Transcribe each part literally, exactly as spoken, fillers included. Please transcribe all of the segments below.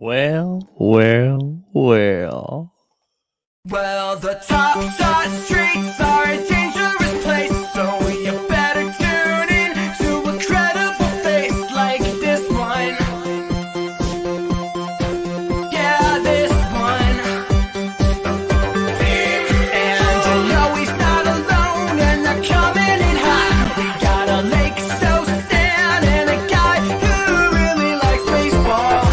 Well, well, well. Well, the top side streets are a dangerous place, so you better tune in to a credible face like this one. Yeah, this one. And I know he's not alone, and they're coming in hot. We got a lake, so Stan, and a guy who really likes baseball.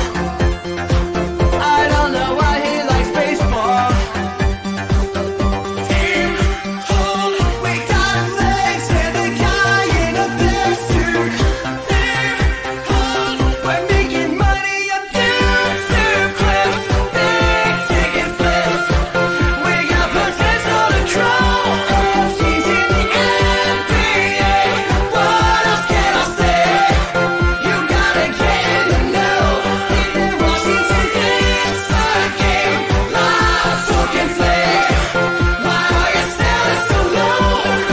I don't know why he likes baseball. We got legs and a guy in a bear suit. We're making money up YouTube clips, big ticket flips. We got potential to draw. She's in the N B A. What else can I say? You gotta get in the know. Even Washington's inside game. Live talking flicks. Why are you selling so low?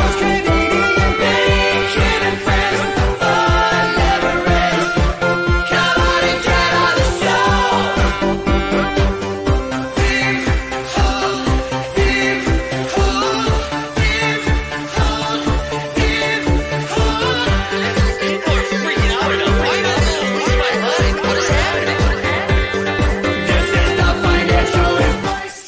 Cause Canadian bacon and friends, fun never ends. Come on and get on the show. Deep hole, deep hole, deep hole, deep hole. People are freaking out and I'm right on the lose my mind. What is happening? This is the financial advice.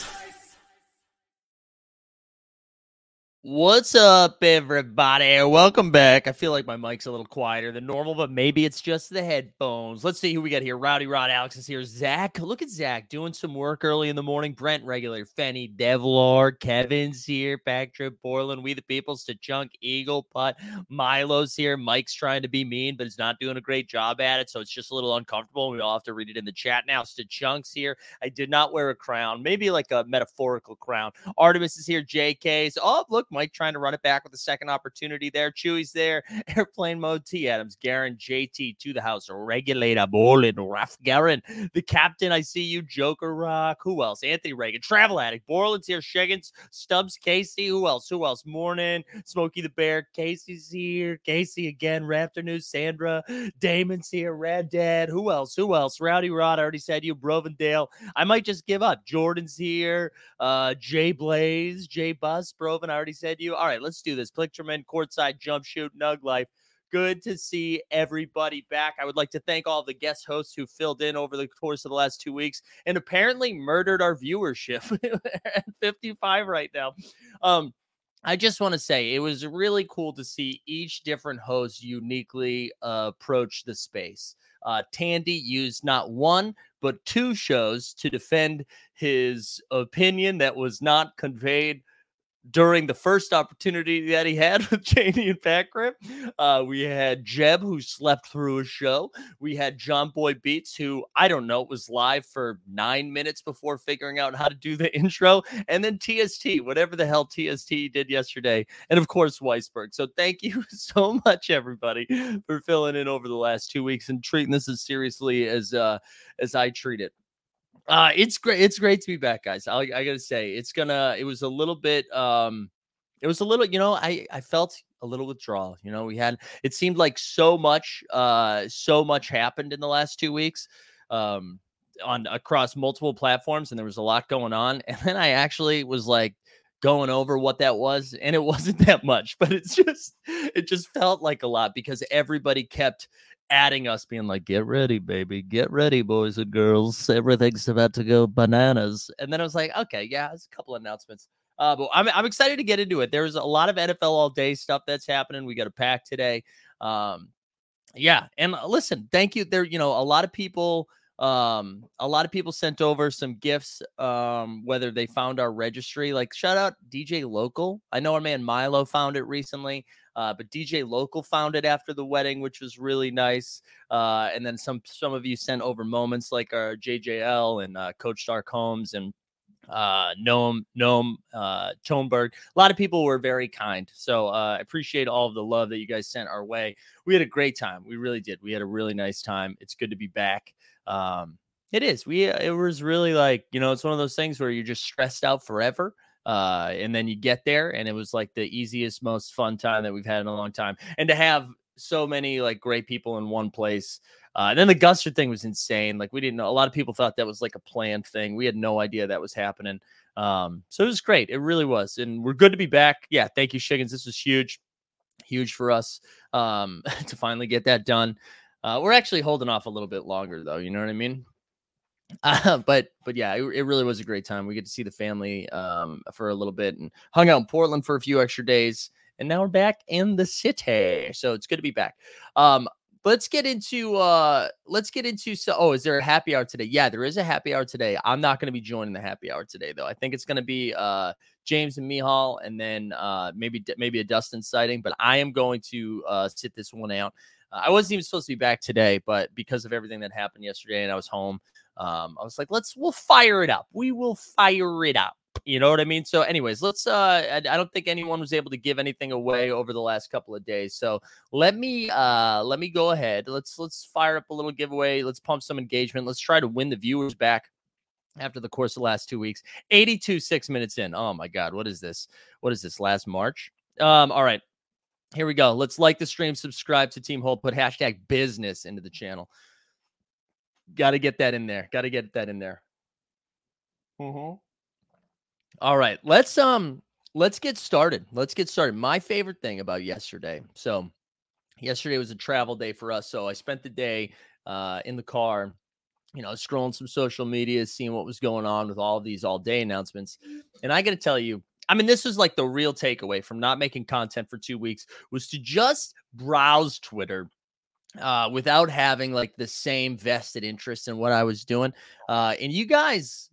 What's up, everybody? Welcome back. I feel like my mic's a little quieter than normal, but maybe it's just the headphones. Let's see who we got here. Rowdy Rod Alex is here. Zach, look at Zach doing some work early in the morning. Brent, Regulator, Fenny, Devlard, Kevin's here. Backtrip, Borland, We the People's to Chunk, Eagle Putt, Milo's here. Mike's trying to be mean, but he's not doing a great job at it, so it's just a little uncomfortable. We all have to read it in the chat now. To Chunk's here. I did not wear a crown, maybe like a metaphorical crown. Artemis is here. J K's. Oh, look. Mike trying to run it back with a second opportunity there. Chewy's there. Airplane Mode, T. Adams, Garren, J T to the house. Regulator, Borland, Raf Garren, the captain. I see you, Joker Rock. Who else? Anthony Reagan, Travel Addict, Borland's here. Shiggins, Stubbs, Casey. Who else? Who else? Morning, Smokey the Bear. Casey's here. Casey again. Raptor News, Sandra, Damon's here. Rad Dad. Who else? Who else? Rowdy Rod. I already said you. Brovendale. I might just give up. Jordan's here. Uh, J. Blaze, J. Bus, Broven. I already said you. All right, let's do this. Plickerman, Courtside, Jump Shoot, Nug Life. Good to see everybody back. I would like to thank all the guest hosts who filled in over the course of the last two weeks and apparently murdered our viewership at fifty-five right now. Um, I just want to say it was really cool to see each different host uniquely uh, approach the space. Uh, Tandy used not one, but two shows to defend his opinion that was not conveyed during the first opportunity that he had with Janie and Backgrip. Uh, we had Jeb, who slept through a show. We had John Boy Beats, who, I don't know, was live for nine minutes before figuring out how to do the intro. And then T S T, whatever the hell T S T did yesterday. And, of course, Weisberg. So thank you so much, everybody, for filling in over the last two weeks and treating this as seriously as uh, as I treat it. Uh, it's great. It's great to be back, guys. I, I gotta say, it's gonna, it was a little bit, um, it was a little, you know, I, I felt a little withdrawal, you know, we had, it seemed like so much, uh, so much happened in the last two weeks, um, on across multiple platforms, and there was a lot going on. And then I actually was like going over what that was, and it wasn't that much, but it's just, it just felt like a lot because everybody kept adding us, being like, get ready, baby, get ready, boys and girls, everything's about to go bananas. And then I was like, okay, yeah, there's a couple announcements, uh but I'm, I'm excited to get into it. There's a lot of N F L all day stuff that's happening. We got a pack today. Um yeah, and listen, thank you. There, you know, a lot of people um a lot of people sent over some gifts, um whether they found our registry, like shout out D J Local. I know our man Milo found it recently, uh but D J Local found it after the wedding, which was really nice. Uh and then some some of you sent over moments like our J J L and uh Coach Stark Holmes and uh Noam Noam uh Toneberg. A lot of people were very kind, so uh I appreciate all of the love that you guys sent our way. We had a great time. We really did. We had a really nice time. It's good to be back. Um, it is. We, it was really like, you know, it's one of those things where you're just stressed out forever. Uh, and then you get there and it was like the easiest, most fun time that we've had in a long time. And to have so many like great people in one place. Uh, and then the Guster thing was insane. Like we didn't know. A lot of people thought that was like a planned thing. We had no idea that was happening. Um, so it was great. It really was. And we're good to be back. Yeah. Thank you, Shiggins. This was huge, huge for us um, to finally get that done. Uh, we're actually holding off a little bit longer though. You know what I mean? Uh, but, but yeah, it, it really was a great time. We get to see the family um, for a little bit and hung out in Portland for a few extra days. And now we're back in the city. So it's good to be back. Um, Let's get into, uh, let's get into, so, oh, is there a happy hour today? Yeah, there is a happy hour today. I'm not going to be joining the happy hour today, though. I think it's going to be uh, James and Michal, and then uh, maybe maybe a Dustin sighting, but I am going to uh, sit this one out. Uh, I wasn't even supposed to be back today, but because of everything that happened yesterday and I was home, um, I was like, let's, we'll fire it up. We will fire it up. You know what I mean? So anyways, let's, uh, I, I don't think anyone was able to give anything away over the last couple of days. So let me, uh, let me go ahead. Let's, let's fire up a little giveaway. Let's pump some engagement. Let's try to win the viewers back after the course of the last two weeks, eighty-two, six minutes in. Oh my God. What is this? What is this last March? Um, all right, here we go. Let's like the stream, subscribe to Team Hold, put hashtag business into the channel. Got to get that in there. Got to get that in there. Mm-hmm. All right, let's um let's get started. Let's get started. My favorite thing about yesterday. So yesterday was a travel day for us. So I spent the day uh, in the car, you know, scrolling some social media, seeing what was going on with all of these all day announcements. And I got to tell you, I mean, this was like the real takeaway from not making content for two weeks was to just browse Twitter uh, without having like the same vested interest in what I was doing. Uh, and you guys...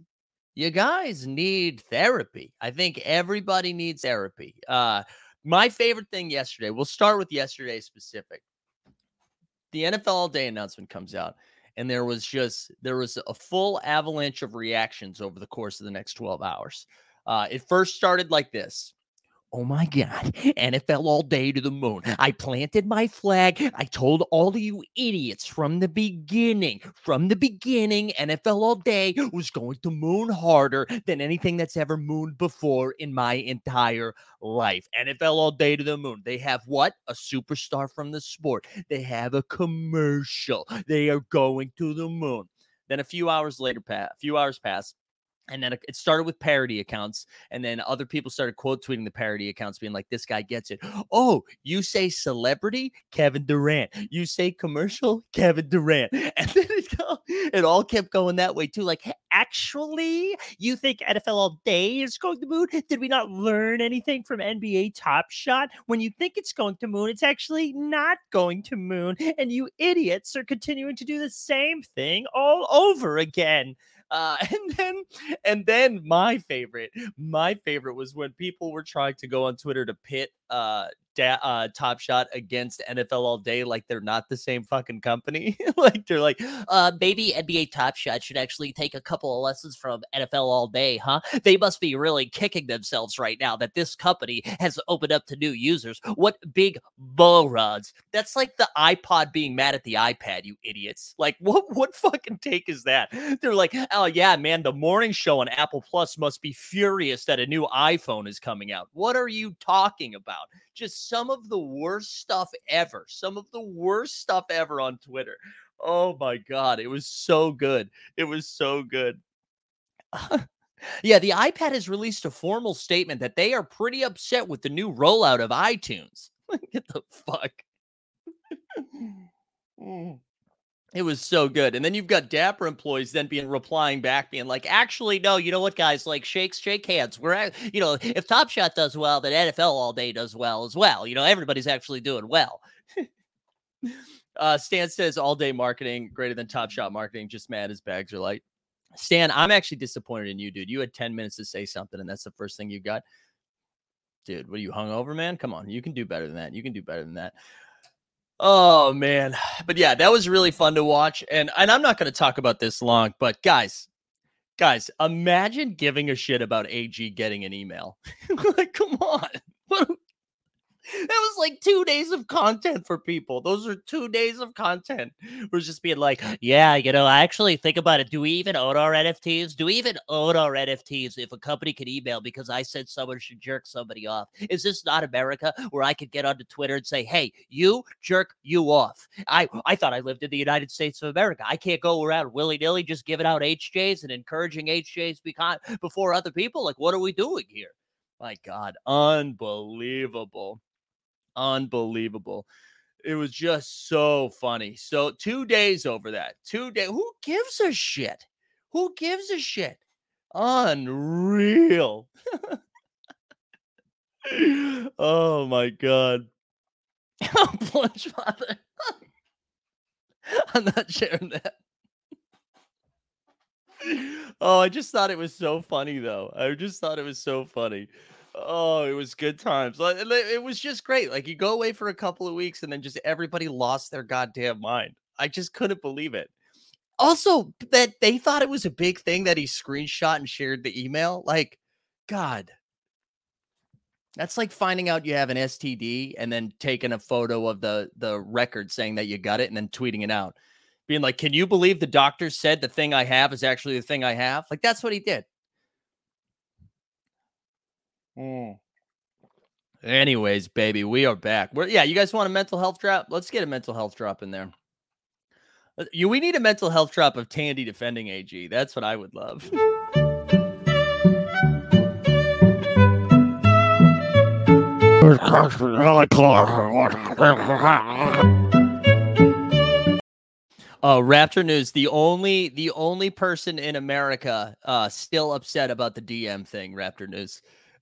You guys need therapy. I think everybody needs therapy. Uh, my favorite thing yesterday, we'll start with yesterday specific. The N F L All Day announcement comes out, and there was just, there was a full avalanche of reactions over the course of the next twelve hours. Uh, it first started like this. Oh my God, N F L all day to the moon. I planted my flag. I told all of you idiots from the beginning, from the beginning, N F L all day was going to moon harder than anything that's ever mooned before in my entire life. N F L all day to the moon. They have what? A superstar from the sport. They have a commercial. They are going to the moon. Then a few hours later, a few hours passed. And then it started with parody accounts, and then other people started quote tweeting the parody accounts being like, this guy gets it. Oh, you say celebrity? Kevin Durant. You say commercial? Kevin Durant. And then it all, it all kept going that way too. Like, actually, you think N F L all day is going to moon? Did we not learn anything from N B A Top Shot? When you think it's going to moon, it's actually not going to moon. And you idiots are continuing to do the same thing all over again. Uh, and then, and then my favorite, my favorite was when people were trying to go on Twitter to pit, uh, da- uh, Top Shot against N F L all day. Like they're not the same fucking company. Like they're like, uh, maybe N B A Top Shot should actually take a couple of lessons from N F L all day. Huh? They must be really kicking themselves right now that this company has opened up to new users. What big bullrods. That's like the iPod being mad at the iPad, you idiots. Like what, what fucking take is that? They're like, oh, Oh, yeah, man, the morning show on Apple Plus must be furious that a new iPhone is coming out. What are you talking about? Just some of the worst stuff ever. Some of the worst stuff ever on Twitter. Oh, my God. It was so good. It was so good. Yeah, the iPad has released a formal statement that they are pretty upset with the new rollout of iTunes. Get the fuck. mm. It was so good. And then you've got Dapper employees then being replying back, being like, actually, no, you know what, guys, like shakes, shake hands. We're at, you know, if Top Shot does well, then N F L all day does well as well. You know, everybody's actually doing well. uh, Stan says all day marketing greater than Top Shot marketing. Just mad as bags are light. Stan, I'm actually disappointed in you, dude. You had ten minutes to say something, and that's the first thing you got. Dude, what are you hungover, man? Come on. You can do better than that. You can do better than that. Oh, man. But yeah, that was really fun to watch. And and I'm not going to talk about this long, but guys, guys, imagine giving a shit about A G getting an email. Like, come on. What, That was like two days of content for people. Those are two days of content. We're just being like, yeah, you know, I actually think about it. Do we even own our N F Ts? Do we even own our N F Ts if a company can email because I said someone should jerk somebody off? Is this not America where I could get onto Twitter and say, hey, you jerk you off? I, I thought I lived in the United States of America. I can't go around willy-nilly just giving out H Js and encouraging H Js before other people. Like, what are we doing here? My God, unbelievable. Unbelievable. It was just so funny. So two days over that. Two days. Who gives a shit? Who gives a shit? Unreal. Oh, my God. Plunge father. I'm not sharing that. Oh, I just thought it was so funny, though. I just thought it was so funny. Oh, it was good times. It was just great. Like, you go away for a couple of weeks, and then just everybody lost their goddamn mind. I just couldn't believe it. Also, that they thought it was a big thing that he screenshot and shared the email. Like, God. That's like finding out you have an S T D and then taking a photo of the, the record saying that you got it and then tweeting it out. Being like, can you believe the doctor said the thing I have is actually the thing I have? Like, that's what he did. Mm. Anyways, baby, we are back. We're, yeah, you guys want a mental health drop? Let's get a mental health drop in there. You, we need a mental health drop of Tandy defending A G. That's what I would love. Uh, Raptor News, the only the only person in America uh, still upset about the D M thing. Raptor News,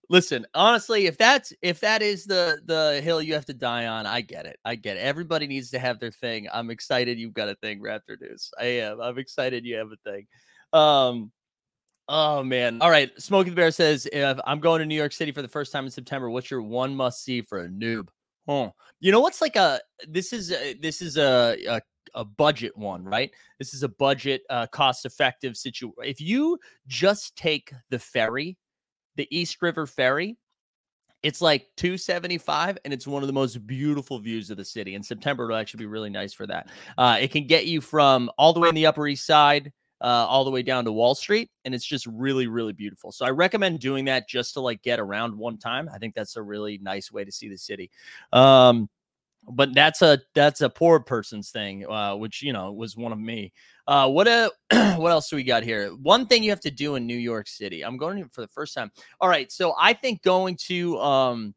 listen, honestly, if that's if that is the the hill you have to die on, I get it. I get it. Everybody needs to have their thing. I'm excited you've got a thing, Raptor News. I am. I'm excited you have a thing. Um, oh man. All right. Smokey the Bear says, if I'm going to New York City for the first time in September. What's your one must see for a noob? Huh. You know what's like a this is a, this is a. a a budget one, right? This is a budget, uh, cost-effective situation. If you just take the ferry, the East River Ferry, it's like two seventy-five, and it's one of the most beautiful views of the city. In September, it'll actually be really nice for that. Uh, it can get you from all the way in the Upper East Side, uh, all the way down to Wall Street, and it's just really, really beautiful. So I recommend doing that just to like get around one time. I think that's a really nice way to see the city. Um, But that's a that's a poor person's thing, uh, which, you know, was one of me. Uh, what a, what else do we got here? One thing you have to do in New York City. I'm going for the first time. All right. So I think going to um,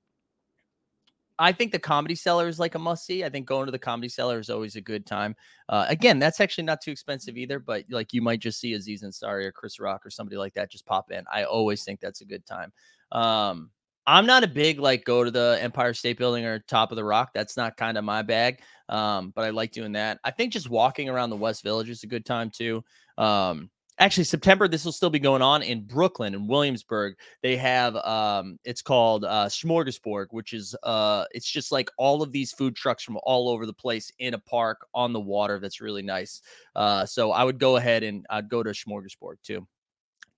I think the Comedy Cellar is like a must see. I think going to the Comedy Cellar is always a good time. Uh, again, that's actually not too expensive either. But like you might just see Aziz Ansari or Chris Rock or somebody like that just pop in. I always think that's a good time. Um I'm not a big, like, go to the Empire State Building or top of the Rock. That's not kind of my bag, um, but I like doing that. I think just walking around the West Village is a good time, too. Um, actually, September, this will still be going on in Brooklyn, in Williamsburg. They have, um, it's called uh, Smorgasburg, which is, uh, it's just, like, all of these food trucks from all over the place in a park on the water. That's really nice. Uh, so I would go ahead and I'd go to Smorgasburg, too.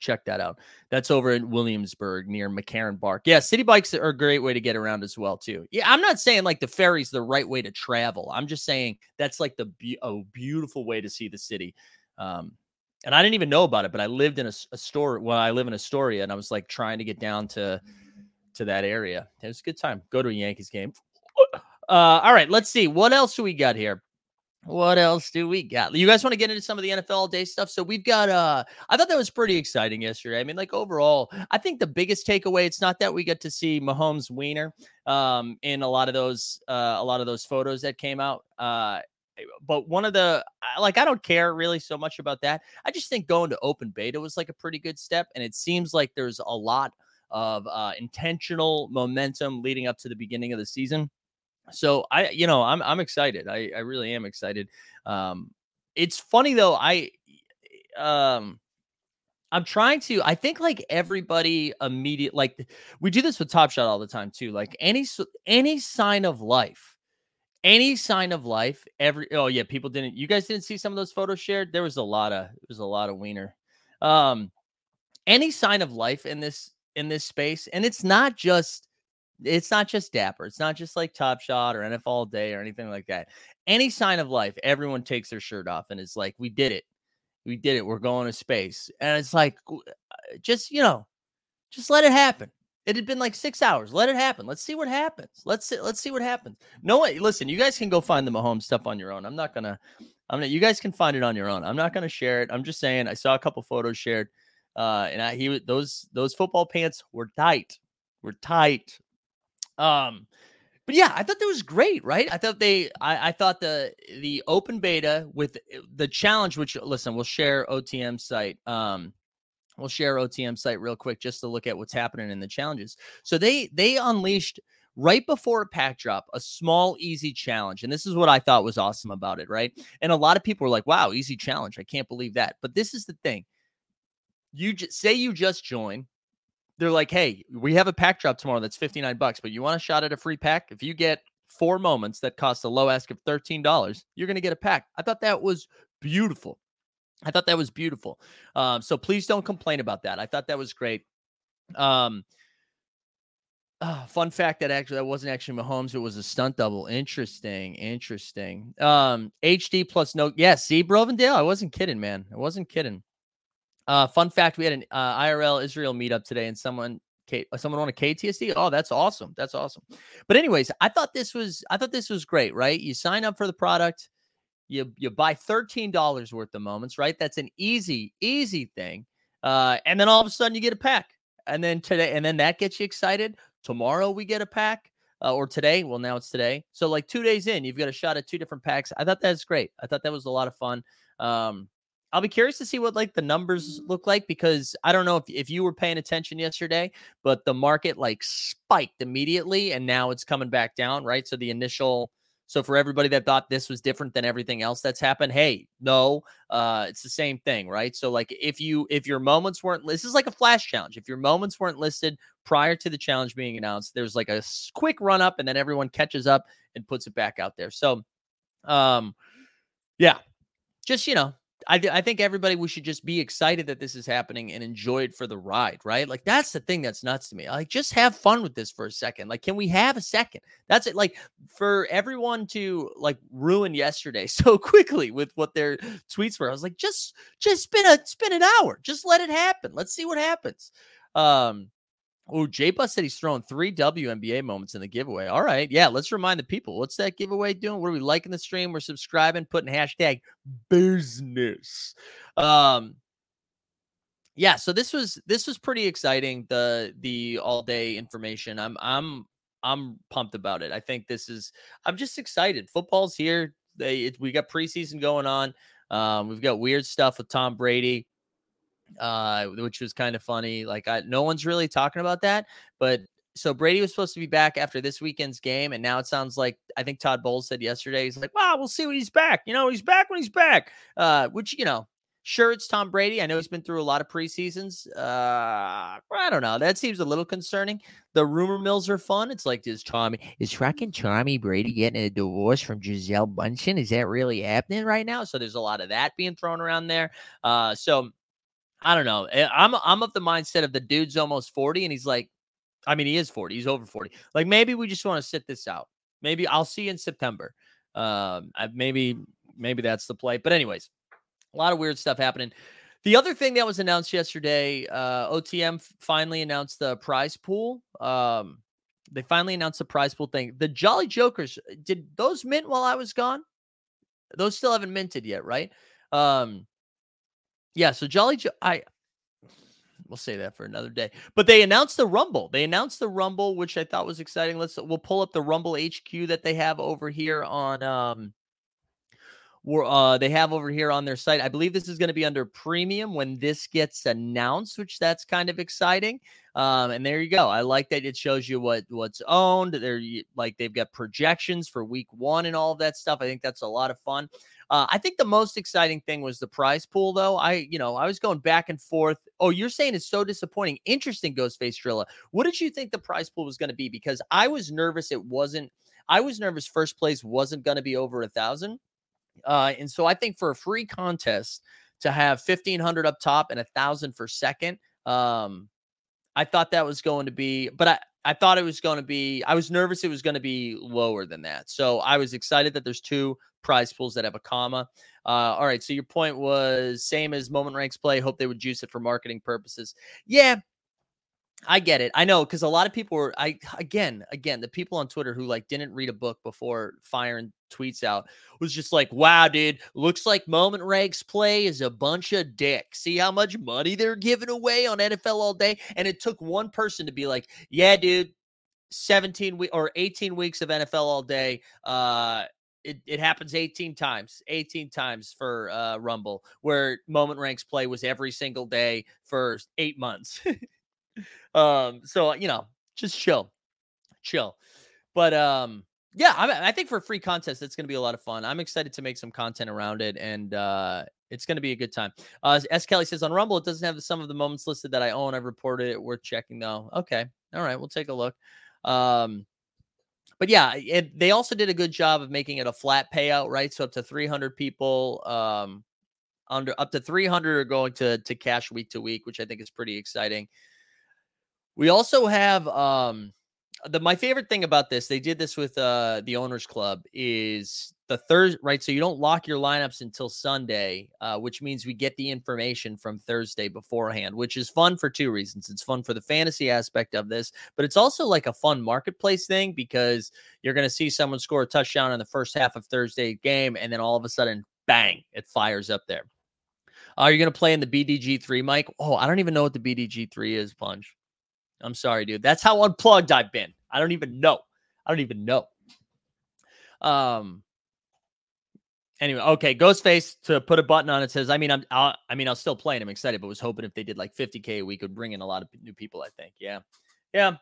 Check that out. That's over in Williamsburg near McCarran Park. Yeah, city bikes are a great way to get around as well, too. Yeah, I'm not saying like the ferry's the right way to travel. I'm just saying that's like the be- a beautiful way to see the city. Um, and I didn't even know about it, but I lived in a, a store. Well, I live in Astoria, and I was like trying to get down to to that area. It was a good time. Go to a Yankees game. Uh, all right, let's see. What else do we got here? What else do we got? You guys want to get into some of the N F L all day stuff? So we've got, uh, I thought that was pretty exciting yesterday. I mean, like overall, I think the biggest takeaway, it's not that we got to see Mahomes' wiener, um, in a lot of those, uh, a lot of those photos that came out. Uh, but one of the, like, I don't care really so much about that. I just think going to open beta was like a pretty good step. And it seems like there's a lot of, uh, intentional momentum leading up to the beginning of the season. So I, you know, I'm, I'm excited. I, I really am excited. Um, it's funny though. I, um, I'm trying to, I think like everybody immediate, like we do this with Top Shot all the time too. Like any, any sign of life, any sign of life, every, oh yeah. People didn't, you guys didn't see some of those photos shared. There was a lot of, there was a lot of wiener, um, any sign of life in this, in this space. And it's not just It's not just Dapper. It's not just like Top Shot or N F L All Day or anything like that. Any sign of life, everyone takes their shirt off and it's like, we did it. We did it. We're going to space. And it's like, just, you know, just let it happen. It had been like six hours. Let it happen. Let's see what happens. Let's see, let's see what happens. No way. Listen, you guys can go find the Mahomes stuff on your own. I'm not going to, I'm not, you guys can find it on your own. I'm not going to share it. I'm just saying, I saw a couple photos shared. Uh, and I, he, those, those football pants were tight. Were tight. Um, but yeah, I thought that was great, right? I thought they, I, I thought the, the open beta with the challenge, which listen, we'll share O T M site. Um, We'll share O T M site real quick just to look at what's happening in the challenges. So they they unleashed right before a pack drop a small, easy challenge. And this is what I thought was awesome about it, right? And a lot of people were like, wow, easy challenge. I can't believe that. But this is the thing. You just say you just join. They're like, hey, we have a pack drop tomorrow that's fifty-nine bucks, but you want a shot at a free pack? If you get four moments that cost a low ask of thirteen dollars, you're going to get a pack. I thought that was beautiful. I thought that was beautiful. Um, so please don't complain about that. I thought that was great. Um, uh, fun fact that actually that wasn't actually Mahomes. It was a stunt double. Interesting. Interesting. Um, H D plus no. Yeah, see, Brovendale. I wasn't kidding, man. I wasn't kidding. Uh, fun fact. We had an uh, I R L Israel meetup today and someone K, someone on a K T S T. Oh, that's awesome. That's awesome. But anyways, I thought this was I thought this was great, right? You sign up for the product. You you buy thirteen dollars worth of moments, right? That's an easy, easy thing. Uh, and then all of a sudden you get a pack. And then today, and then that gets you excited. Tomorrow we get a pack uh, or today. Well, now it's today. So like two days in, you've got a shot at two different packs. I thought that was great. I thought that was a lot of fun. Um, I'll be curious to see what like the numbers look like, because I don't know if, if you were paying attention yesterday, but the market like spiked immediately and now it's coming back down, right? So the initial... So for everybody that thought this was different than everything else that's happened, hey, no, uh, it's the same thing, right? So like if you if your moments weren't this is like a flash challenge. If your moments weren't listed prior to the challenge being announced, there's like a quick run up, and then everyone catches up and puts it back out there. So, um, yeah, just you know, I I think everybody we should just be excited that this is happening and enjoy it for the ride, right? Like that's the thing that's nuts to me. Like just have fun with this for a second. Like can we have a second? That's it. Like for everyone to like ruin yesterday so quickly with what their tweets were, I was like just just spend a spend an hour. Just let it happen. Let's see what happens. Um Oh, J. Bus said he's throwing three W N B A moments in the giveaway. All right. Yeah, let's remind the people. What's that giveaway doing? What are we liking the stream? We're subscribing, putting hashtag business. Um, yeah, so this was this was pretty exciting. The the all day information. I'm I'm I'm pumped about it. I think this is I'm just excited. Football's here. They it, we got preseason going on. Um, we've got weird stuff with Tom Brady. Uh, which was kind of funny. Like, I, no one's really talking about that. But so Brady was supposed to be back after this weekend's game, and now it sounds like I think Todd Bowles said yesterday he's like, "Wow, we'll see when he's back." You know, he's back when he's back. Uh, which you know, sure, it's Tom Brady. I know he's been through a lot of preseasons. Uh, I don't know. That seems a little concerning. The rumor mills are fun. It's like, is Tommy is fucking Tommy Brady getting a divorce from Gisele Bundchen? Is that really happening right now? So there's a lot of that being thrown around there. Uh, so. I don't know. I'm I'm of the mindset of the dude's almost forty, and he's like, I mean, he is forty. He's over forty. Like, maybe we just want to sit this out. Maybe I'll see you in September. Um, I, maybe maybe that's the play. But anyways, a lot of weird stuff happening. The other thing that was announced yesterday, uh, O T M finally announced the prize pool. Um, they finally announced the prize pool thing. The Jolly Jokers, did those mint while I was gone? Those still haven't minted yet, right? Um Yeah, so Jolly jo- I we'll say that for another day. But they announced the Rumble. They announced the Rumble, which I thought was exciting. Let's we'll pull up the Rumble H Q that they have over here on um we're, uh they have over here on their site. I believe this is going to be under premium when this gets announced, which that's kind of exciting. Um, and there you go. I like that it shows you what what's owned. They're like they've got projections for week one and all of that stuff. I think that's a lot of fun. Uh, I think the most exciting thing was the prize pool, though. I, you know, I was going back and forth. Oh, you're saying it's so disappointing. Interesting, Ghostface Drilla. What did you think the prize pool was going to be? Because I was nervous. It wasn't. I was nervous. First place wasn't going to be over a thousand. Uh, and so I think for a free contest to have fifteen hundred up top and a thousand for second, um, I thought that was going to be. But I, I thought it was going to be, I was nervous it was going to be lower than that. So I was excited that there's two prize pools that have a comma. Uh, all right. So your point was same as Moment Ranks play. Hope they would juice it for marketing purposes. Yeah, I get it. I know. Cause a lot of people were, I, again, again, the people on Twitter who like didn't read a book before firing tweets out was just like, wow, dude, looks like Moment Ranks play is a bunch of dicks. See how much money they're giving away on N F L all day. And it took one person to be like, yeah, dude, seventeen we- or eighteen weeks of N F L all day. Uh, It, it happens eighteen times, eighteen times for uh, Rumble, where Moment Ranks play was every single day for eight months. um, so, you know, just chill, chill. But um, yeah, I, I think for a free contest, it's going to be a lot of fun. I'm excited to make some content around it, and uh, it's going to be a good time. Uh, S. Kelly says on Rumble, it doesn't have some of the moments listed that I own. I've reported it. Worth checking though. Okay. All right. We'll take a look. Um, But yeah, it, they also did a good job of making it a flat payout, right? So up to three hundred people, um, under up to three hundred are going to to cash week to week, which I think is pretty exciting. We also have um, the my favorite thing about this. They did this with uh, the Owners Club is the Thursday, right? So you don't lock your lineups until Sunday, uh, which means we get the information from Thursday beforehand, which is fun for two reasons. It's fun for the fantasy aspect of this, but it's also like a fun marketplace thing because you're going to see someone score a touchdown in the first half of Thursday game. And then all of a sudden, bang, it fires up there. Are uh, you going to play in the B D G three, Mike? Oh, I don't even know what the B D G three is, Punch. I'm sorry, dude. That's how unplugged I've been. I don't even know. I don't even know. Um, Anyway, okay, Ghostface to put a button on it says, I mean, I'm, I'll, I mean, I'll still play and I'm excited, but was hoping if they did like fifty K, we could bring in a lot of new people, I think. Yeah. Yeah.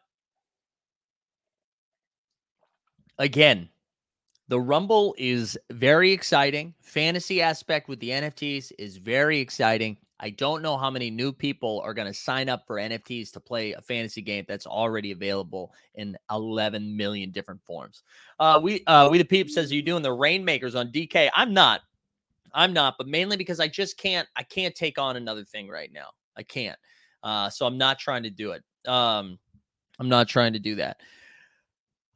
Again, the Rumble is very exciting. Fantasy aspect with the N F Ts is very exciting. I don't know how many new people are going to sign up for N F Ts to play a fantasy game that's already available in eleven million different forms. Uh, we uh, we the Peep says, are you doing the Rainmakers on D K? I'm not. I'm not, but mainly because I just can't. I can't take on another thing right now. I can't. Uh, so I'm not trying to do it. Um, I'm not trying to do that.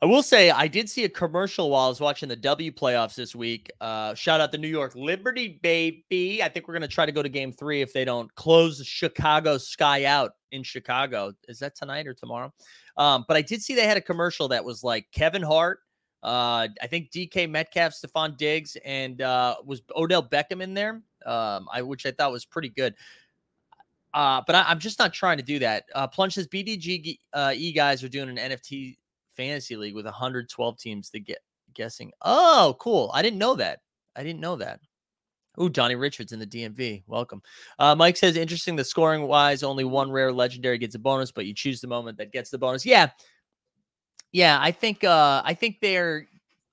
I will say I did see a commercial while I was watching the W playoffs this week. Uh, shout out the New York Liberty, baby. I think we're going to try to go to game three if they don't close the Chicago Sky out in Chicago. Is that tonight or tomorrow? Um, but I did see they had a commercial that was like Kevin Hart, uh, I think D K Metcalf, Stephon Diggs, and uh, was Odell Beckham in there, um, I, which I thought was pretty good. Uh, but I, I'm just not trying to do that. Uh, Plunge says B D G E uh, guys are doing an N F T fantasy league with one hundred twelve teams to get guessing. Oh, cool. I didn't know that. I didn't know that. Ooh, Donnie Richards in the D M V. Welcome. Uh, Mike says, interesting. The scoring wise, only one rare legendary gets a bonus, but you choose the moment that gets the bonus. Yeah. Yeah. I think, uh, I think they're,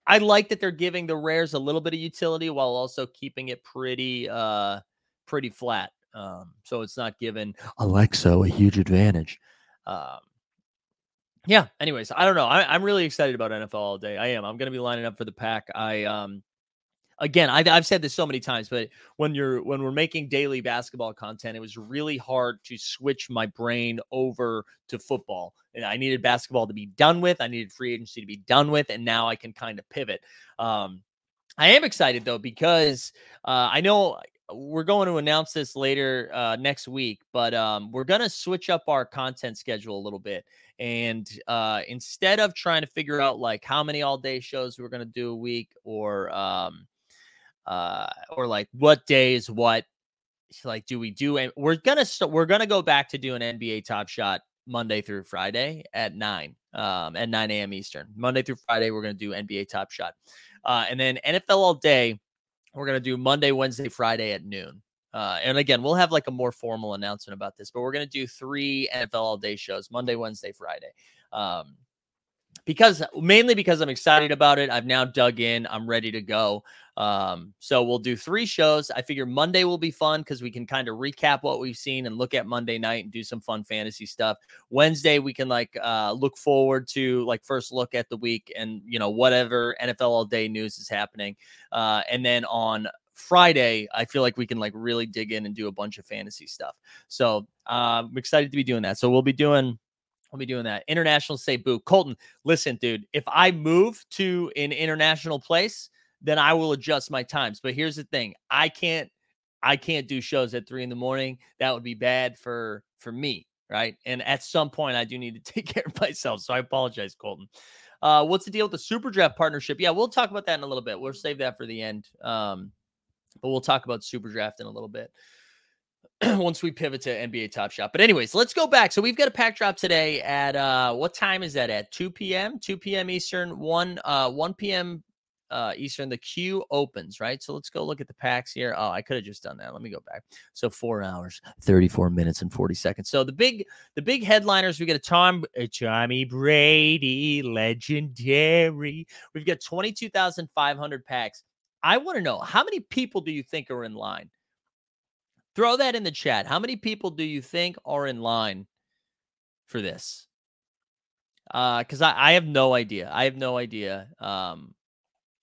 I like that they're giving the rares a little bit of utility while also keeping it pretty, uh, pretty flat. Um, so it's not giving Alexo a huge advantage. Um, Yeah. Anyways, I don't know. I, I'm really excited about N F L all day. I am. I'm going to be lining up for the pack. I, um, again, I've, I've said this so many times, but when you're, when we're making daily basketball content, it was really hard to switch my brain over to football, and I needed basketball to be done with. I needed free agency to be done with. And now I can kind of pivot. Um, I am excited though, because, uh, I know we're going to announce this later, uh, next week, but, um, we're going to switch up our content schedule a little bit. And uh, instead of trying to figure out like how many all day shows we're going to do a week or um, uh, or like what day is what, like do we do? And we're going to st- we're going to go back to doing N B A Top Shot Monday through Friday at nine um, at nine a.m. Eastern. Monday through Friday, we're going to do N B A Top Shot. Uh, and then N F L all day, we're going to do Monday, Wednesday, Friday at noon. Uh, and again, we'll have like a more formal announcement about this, but we're going to do three N F L all day shows, Monday, Wednesday, Friday. Um, because mainly because I'm excited about it. I've now dug in, I'm ready to go. Um, so we'll do three shows. I figure Monday will be fun, 'cause we can kind of recap what we've seen and look at Monday night and do some fun fantasy stuff. Wednesday, we can like, uh, look forward to like first look at the week and, you know, whatever N F L all day news is happening. Uh, and then on Friday, I feel like we can like really dig in and do a bunch of fantasy stuff. So uh, I'm excited to be doing that. So we'll be doing I'll be doing that. International, say boo. Colton, listen, dude, if I move to an international place, then I will adjust my times. But here's the thing. I can't, I can't do shows at three in the morning. That would be bad for, for me. Right. And at some point I do need to take care of myself. So I apologize, Colton. Uh, what's the deal with the Super Draft partnership? Yeah, we'll talk about that in a little bit. We'll save that for the end. Um, but we'll talk about Super Draft in a little bit once we pivot to N B A Top Shot. But anyways, let's go back. So we've got a pack drop today at uh, what time is that at? two p.m. two p.m. Eastern, one p.m. Uh, Eastern. The queue opens, right? So let's go look at the packs here. Oh, I could have just done that. Let me go back. So four hours, thirty-four minutes, and forty seconds. So the big, the big headliners. We got a Tom, a Tommy Brady, legendary. We've got twenty-two thousand five hundred packs. I want to know, how many people do you think are in line? Throw that in the chat. How many people do you think are in line for this? Uh, because I, I have no idea. I have no idea. Um.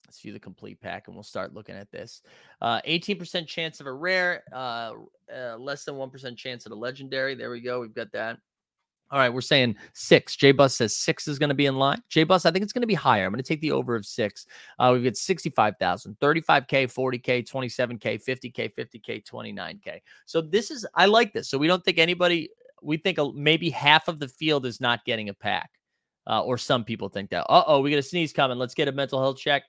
Let's view the complete pack, and we'll start looking at this. Uh, eighteen percent chance of a rare, uh, uh, less than one percent chance of a legendary. There we go. We've got that. All right, we're saying six. J. Bus says six is going to be in line. J. Bus, I think it's going to be higher. I'm going to take the over of six. Uh, we've got sixty-five thousand, thirty-five K, forty K, twenty-seven K, fifty K, fifty K, twenty-nine K. So this is, I like this. So we don't think anybody, we think a, maybe half of the field is not getting a pack. Uh, or some people think that. Uh-oh, we got a sneeze coming. Let's get a mental health check.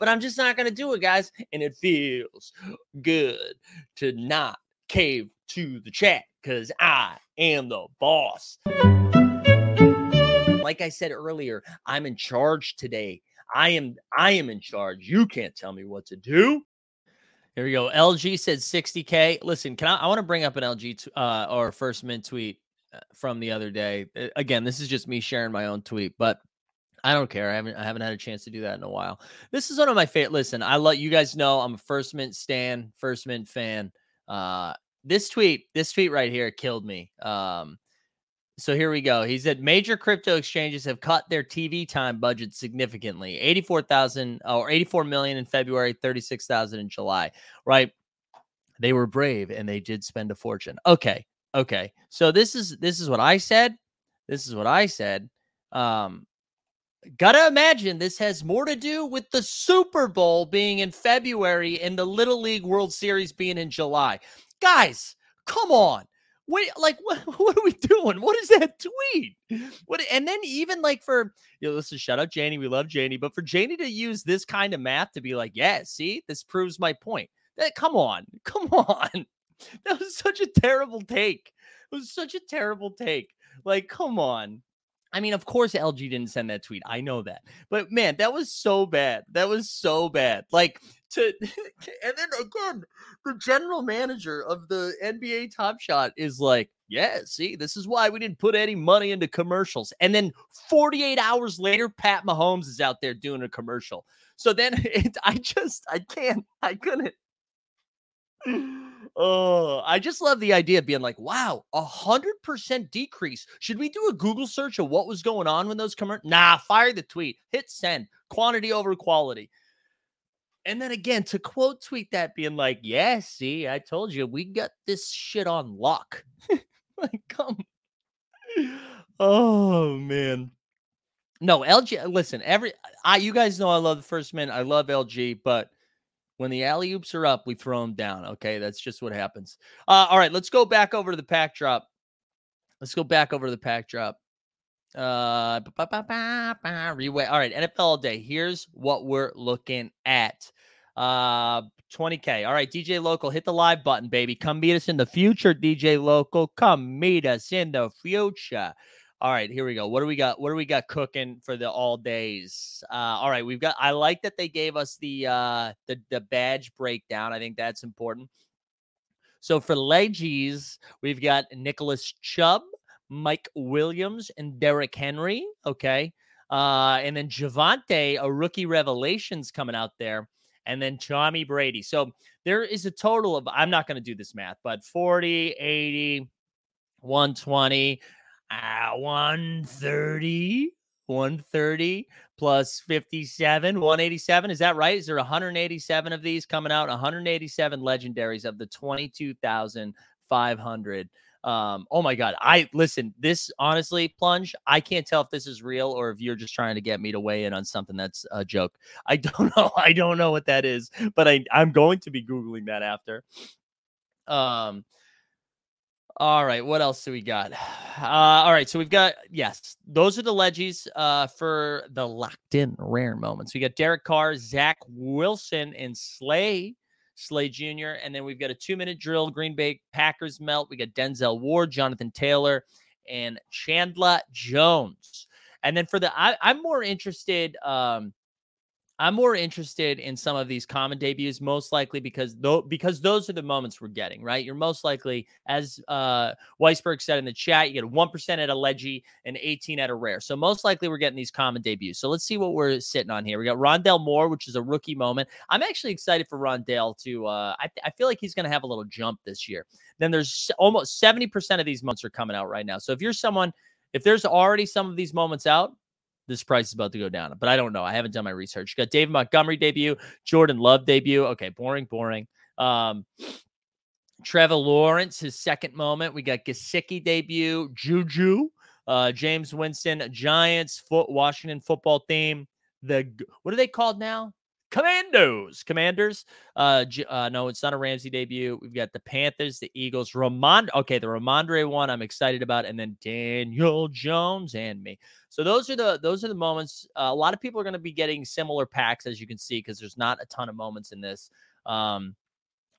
But I'm just not going to do it, guys. And it feels good to not cave to the chat because I am the boss. Like I said earlier, I'm in charge today. I am I am in charge. You can't tell me what to do. Here we go. L G said sixty K. Listen, can I, I want to bring up an L G t- uh, or First Mint tweet from the other day. Again, this is just me sharing my own tweet, but I don't care. I haven't, I haven't had a chance to do that in a while. This is one of my favorite. Listen, I let you guys know I'm a First Mint stan, First Mint fan. Uh, this tweet, this tweet right here killed me. Um, so here we go. He said major crypto exchanges have cut their T V time budget significantly. eighty-four thousand or eighty-four million in February, thirty-six thousand in July, right? They were brave and they did spend a fortune. Okay. Okay, so this is this is what I said. This is what I said. Um, gotta imagine this has more to do with the Super Bowl being in February and the Little League World Series being in July. Guys, come on! Wait, like, what, what are we doing? What is that tweet? What? And then even like for you know, listen, shout out Janie. We love Janie, but for Janie to use this kind of math to be like, yeah, see, this proves my point. That, come on, come on. That was such a terrible take. It was such a terrible take. Like, come on. I mean, of course, L G didn't send that tweet. I know that. But, man, that was so bad. That was so bad. Like, to, and then, again, the general manager of the N B A Top Shot is like, yeah, see, this is why we didn't put any money into commercials. And then forty-eight hours later, Pat Mahomes is out there doing a commercial. So then it, I just, I can't, I couldn't. Oh, I just love the idea of being like, wow, a hundred percent decrease. Should we do a Google search of what was going on when those commercials? Nah, fire the tweet, hit send, quantity over quality. And then again, to quote tweet that being like, yeah, see, I told you we got this shit on lock. Like, come. Oh, man. No, L G, listen, every, I, you guys know I love the First Mint. I love L G, but when the alley-oops are up, we throw them down, okay? That's just what happens. Uh, all right, let's go back over to the pack drop. Let's go back over to the pack drop. Uh, reweigh. All right, N F L all day. Here's what we're looking at. Uh, twenty K. All right, D J Local, hit the live button, baby. Come meet us in the future, D J Local. Come meet us in the future. All right, here we go. What do we got? What do we got cooking for the all days? Uh, all right, we've got. I like that they gave us the uh, the the badge breakdown. I think that's important. So for legies, we've got Nicholas Chubb, Mike Williams, and Derrick Henry. Okay, uh, and then Javonte, a rookie revelation's coming out there, and then Tommy Brady. So there is a total of. I'm not going to do this math, but forty, eighty, one twenty. Uh, one thirty, one thirty plus fifty-seven, one eighty-seven. Is that right? Is there one hundred eighty-seven of these coming out? one hundred eighty-seven legendaries of the twenty-two thousand five hundred. Um, oh my God. I listen, this honestly, Plunge, I can't tell if this is real or if you're just trying to get me to weigh in on something that's a joke. I don't know. I don't know what that is, but I, I'm going to be Googling that after. Um, all right. What else do we got? Uh, all right. So we've got, yes, those are the leggies, uh, for the locked in rare moments. We got Derek Carr, Zach Wilson, and Slay. Slay Junior And then we've got a two-minute drill, Green Bay Packers melt. We got Denzel Ward, Jonathan Taylor, and Chandler Jones. And then for the, I, I'm more interested, um, I'm more interested in some of these common debuts, most likely because though because those are the moments we're getting, right? You're most likely, as uh, Weisberg said in the chat, you get a one percent at a leggy and eighteen at a rare. So most likely we're getting these common debuts. So let's see what we're sitting on here. We got Rondale Moore, which is a rookie moment. I'm actually excited for Rondale to, uh, I, th- I feel like he's going to have a little jump this year. Then there's almost seventy percent of these moments are coming out right now. So if you're someone, if there's already some of these moments out, this price is about to go down, but I don't know. I haven't done my research. You got David Montgomery debut, Jordan Love debut. Okay, boring, boring. Um, Trevor Lawrence, his second moment. We got Gesicki debut, Juju, uh, James Winston, Giants, foot Washington football team. The what are they called now? Commandos, Commanders. Uh, uh, no, it's not a Ramsey debut. We've got the Panthers, the Eagles, Ramond. Okay, the Ramondre one I'm excited about, and then Daniel Jones and me. So those are the those are the moments. Uh, a lot of people are going to be getting similar packs, as you can see, because there's not a ton of moments in this. Um,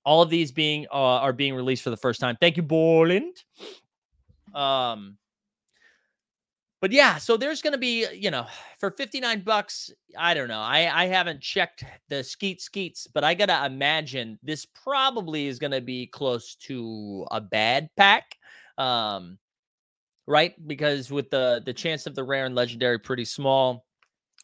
all of these being uh, are being released for the first time. Thank you, Borland. Um. But yeah, so there's going to be, you know, for fifty-nine bucks, I don't know. I, I haven't checked the skeet skeets, but I got to imagine this probably is going to be close to a bad pack, um, right? Because with the, the chance of the rare and legendary pretty small,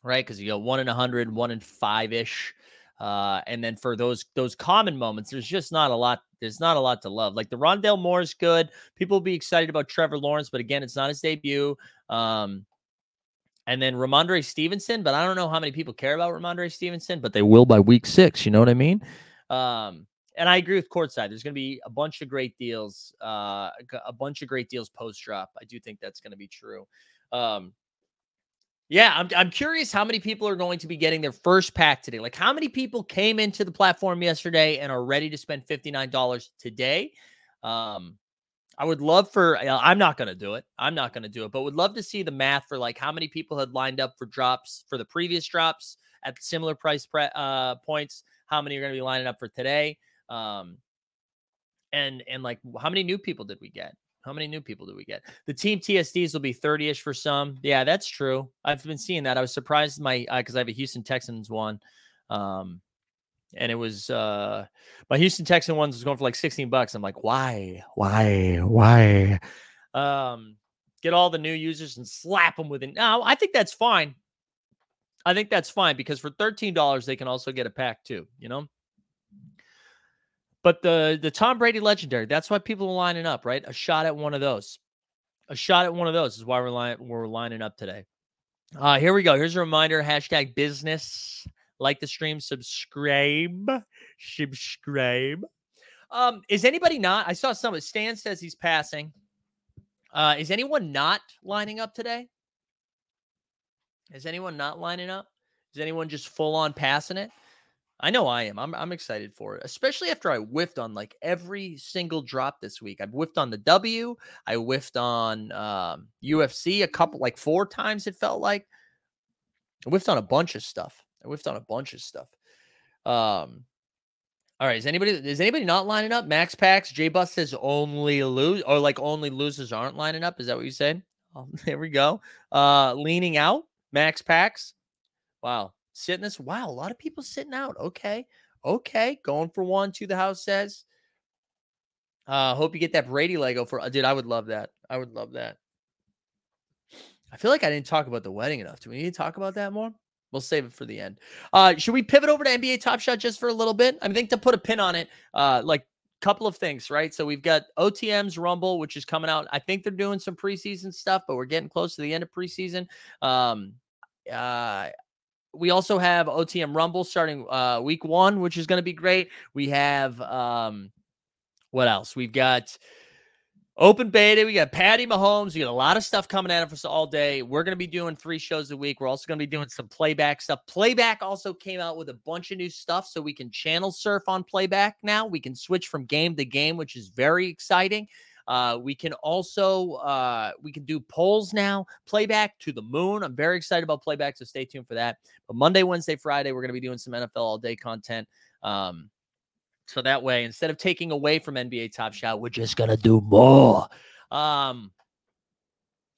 right? Because you got one in one hundred, one in five-ish. Uh, and then for those those common moments, there's just not a lot. There's not a lot to love. Like the Rondale Moore is good. People will be excited about Trevor Lawrence, but again, it's not his debut. Um, and then Ramondre Stevenson, but I don't know how many people care about Ramondre Stevenson, but they will by week six. You know what I mean? Um, and I agree with Courtside. There's going to be a bunch of great deals, uh, a bunch of great deals post drop. I do think that's going to be true. Um, Yeah, I'm I'm curious how many people are going to be getting their first pack today. Like how many people came into the platform yesterday and are ready to spend fifty-nine dollars today? Um, I would love for, I'm not going to do it. I'm not going to do it, but would love to see the math for like how many people had lined up for drops for the previous drops at similar price pre- uh, points. How many are going to be lining up for today? Um, and and like how many new people did we get? How many new people do we get? The team T S Ds will be thirty-ish for some. Yeah, that's true. I've been seeing that. I was surprised my uh, because I have a Houston Texans one, um, and it was uh, my Houston Texan ones was going for like sixteen bucks. I'm like, why, why, why? Um, get all the new users and slap them with it. No, I think that's fine. I think that's fine because for thirteen dollars they can also get a pack too. You know. But the the Tom Brady legendary, that's why people are lining up, right? A shot at one of those. A shot at one of those is why we're, li- we're lining up today. Uh, here we go. Here's a reminder. Hashtag business. Like the stream. Subscribe. Subscribe. Um, is anybody not? I saw some. Stan says he's passing. Uh, is anyone not lining up today? Is anyone not lining up? Is anyone just full on passing it? I know I am. I'm I'm excited for it, especially after I whiffed on like every single drop this week. I've whiffed on the W. I whiffed on um, U F C a couple, like four times it felt like. I whiffed on a bunch of stuff. I whiffed on a bunch of stuff. Um, all right. Is anybody is anybody not lining up? Max Packs, J. Bus says only lose or like only losers aren't lining up. Is that what you said? Oh, there we go. Uh, leaning out, Max Packs. Wow. Sitting this. Wow. A lot of people sitting out. Okay. Okay. Going for one, two, the house says, uh, hope you get that Brady Lego for, uh, dude, I would love that. I would love that. I feel like I didn't talk about the wedding enough. Do we need to talk about that more? We'll save it for the end. Uh, should we pivot over to N B A Top Shot just for a little bit? I think to put a pin on it, uh, like couple of things, right? So we've got O T M's Rumble, which is coming out. I think they're doing some preseason stuff, but we're getting close to the end of preseason. Um, Uh, we also have O T M Rumble starting uh, week one, which is going to be great. We have um, what else? We've got open beta. We got Patty Mahomes. We got a lot of stuff coming at us all day. We're going to be doing three shows a week. We're also going to be doing some playback stuff. Playback also came out with a bunch of new stuff, so we can channel surf on playback now. We can switch from game to game, which is very exciting. Uh, we can also, uh, we can do polls now, playback to the moon. I'm very excited about playback, so stay tuned for that. But Monday, Wednesday, Friday, we're going to be doing some N F L all day content. Um, so that way, instead of taking away from N B A Top Shot, we're just going to do more. Um,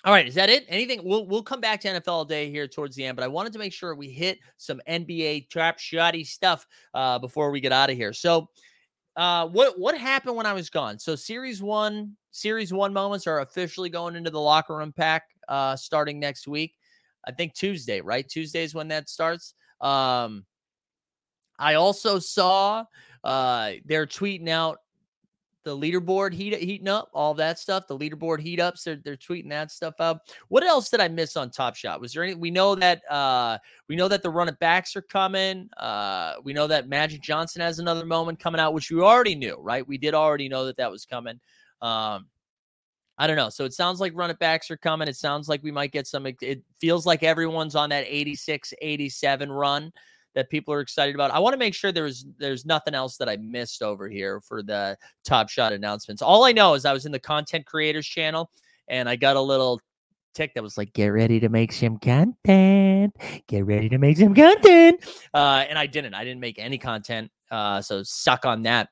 all right. Is that it? Anything? We'll, we'll come back to N F L all day here towards the end, but I wanted to make sure we hit some N B A Top Shotty stuff, uh, before we get out of here. So, Uh, what what happened when I was gone? So series one, series one moments are officially going into the locker room pack uh, starting next week. I think Tuesday, right? Tuesday's when that starts. Um, I also saw uh, they're tweeting out the leaderboard heat heating up, all that stuff. The leaderboard heat ups, they're they're tweeting that stuff out. What else did I miss on Top Shot? Was there any? We know that uh, we know that the run it backs are coming. Uh, we know that Magic Johnson has another moment coming out, which we already knew, right? We did already know that that was coming. Um, I don't know. So it sounds like run it backs are coming. It sounds like we might get some. It feels like everyone's on that eighty-six, eighty-seven run that people are excited about. I want to make sure there's there's nothing else that I missed over here for the Top Shot announcements. All I know is I was in the content creators channel and I got a little tick that was like, get ready to make some content. Get ready to make some content. Uh, and I didn't. I didn't make any content. Uh, so suck on that.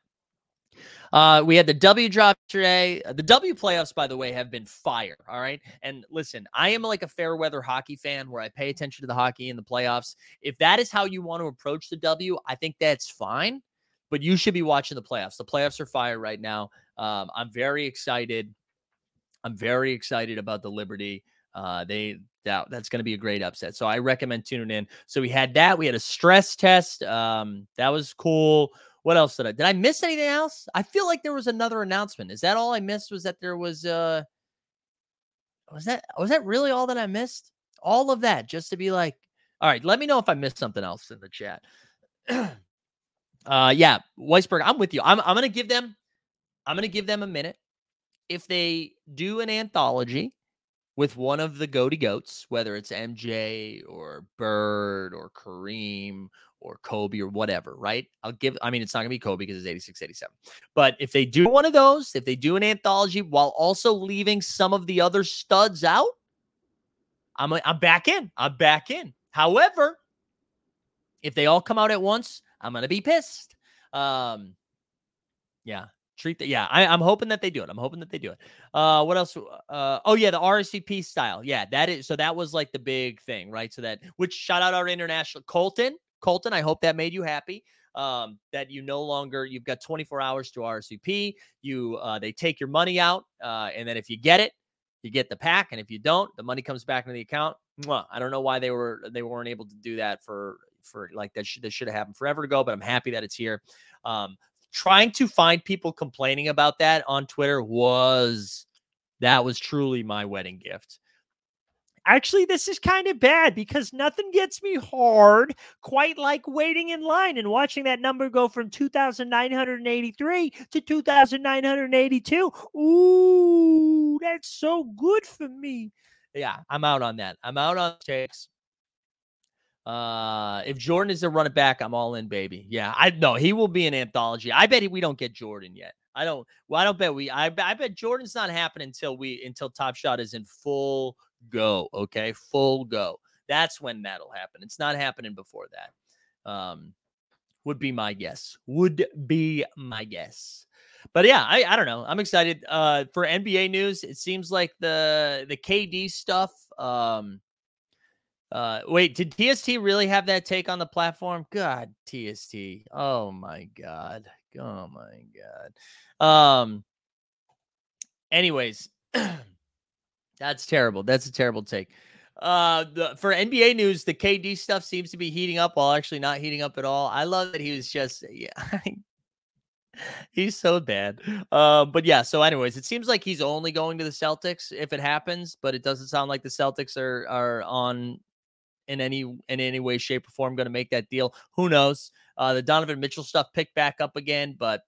Uh, we had the W drop today. The W playoffs, by the way, have been fire. All right. And listen, I am like a fair weather hockey fan where I pay attention to the hockey and the playoffs. If that is how you want to approach the W, I think that's fine, but you should be watching the playoffs. The playoffs are fire right now. Um, I'm very excited. I'm very excited about the Liberty. Uh, they, that, that's going to be a great upset. So I recommend tuning in. So we had that, we had a stress test. Um, that was cool. What else did I, did I miss anything else? I feel like there was another announcement. Is that all I missed? Was that there was uh was that, was that really all that I missed? All of that just to be like, all right, let me know if I missed something else in the chat. uh, yeah, Weisberg, I'm with you. I'm, I'm going to give them, I'm going to give them a minute. If they do an anthology with one of the goaty goats, whether it's M J or Bird or Kareem or Kobe or whatever, right? I'll give, I mean, it's not gonna be Kobe because it's eighty-six, eighty-seven. But if they do one of those, if they do an anthology while also leaving some of the other studs out, I'm, I'm back in, I'm back in. However, if they all come out at once, I'm gonna be pissed. Um, yeah. Treat that. Yeah. I, I'm hoping that they do it. I'm hoping that they do it. Uh, what else? Uh, oh yeah. The R S V P style. Yeah, that is. So that was like the big thing, right? So that, which shout out our international Colton, Colton. I hope that made you happy. Um, that you no longer, you've got twenty-four hours to R S V P. You, uh, they take your money out. Uh, and then if you get it, you get the pack. And if you don't, the money comes back into the account. Mwah. I don't know why they were, they weren't able to do that for, for like that should, that should have happened forever ago, but I'm happy that it's here. Um, Trying to find people complaining about that on Twitter was, that was truly my wedding gift. Actually, this is kind of bad because nothing gets me hard quite like waiting in line and watching that number go from two thousand nine hundred eighty-three to two thousand nine hundred eighty-two. Ooh, that's so good for me. Yeah, I'm out on that. I'm out on takes. Uh, if Jordan is a run it back, I'm all in, baby. Yeah, I know he will be an anthology. I bet he, we don't get Jordan yet. I don't. Well, I don't bet we. I, I bet Jordan's not happening until we until Top Shot is in full go. Okay, full go. That's when that'll happen. It's not happening before that. Um, would be my guess. Would be my guess. But yeah, I, I don't know. I'm excited. Uh, for N B A news, it seems like the the K D stuff. Um. Uh, wait, did T S T really have that take on the platform? God, T S T. Oh my God. Oh my God. Um, anyways, that's terrible. That's a terrible take. Uh, the, for N B A news, the K D stuff seems to be heating up while actually not heating up at all. I love that he was just, yeah, he's so bad. Uh, but yeah, so anyways, it seems like he's only going to the Celtics if it happens, but it doesn't sound like the Celtics are, are on in any in any way, shape, or form going to make that deal. Who knows? Uh, the Donovan Mitchell stuff picked back up again, but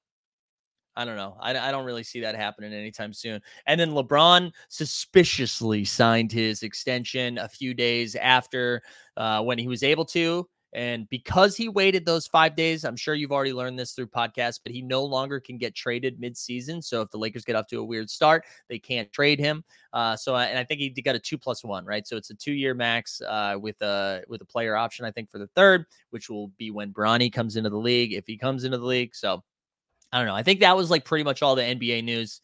I don't know. I, I don't really see that happening anytime soon. And then LeBron suspiciously signed his extension a few days after uh, when he was able to. And because he waited those five days, I'm sure you've already learned this through podcasts, but he no longer can get traded midseason. So if the Lakers get off to a weird start, they can't trade him. Uh, so I, and I think he got a two plus one, right? So it's a two-year max uh, with a with a player option, I think, for the third, which will be when Bronny comes into the league, if he comes into the league. So I don't know. I think that was like pretty much all the N B A news.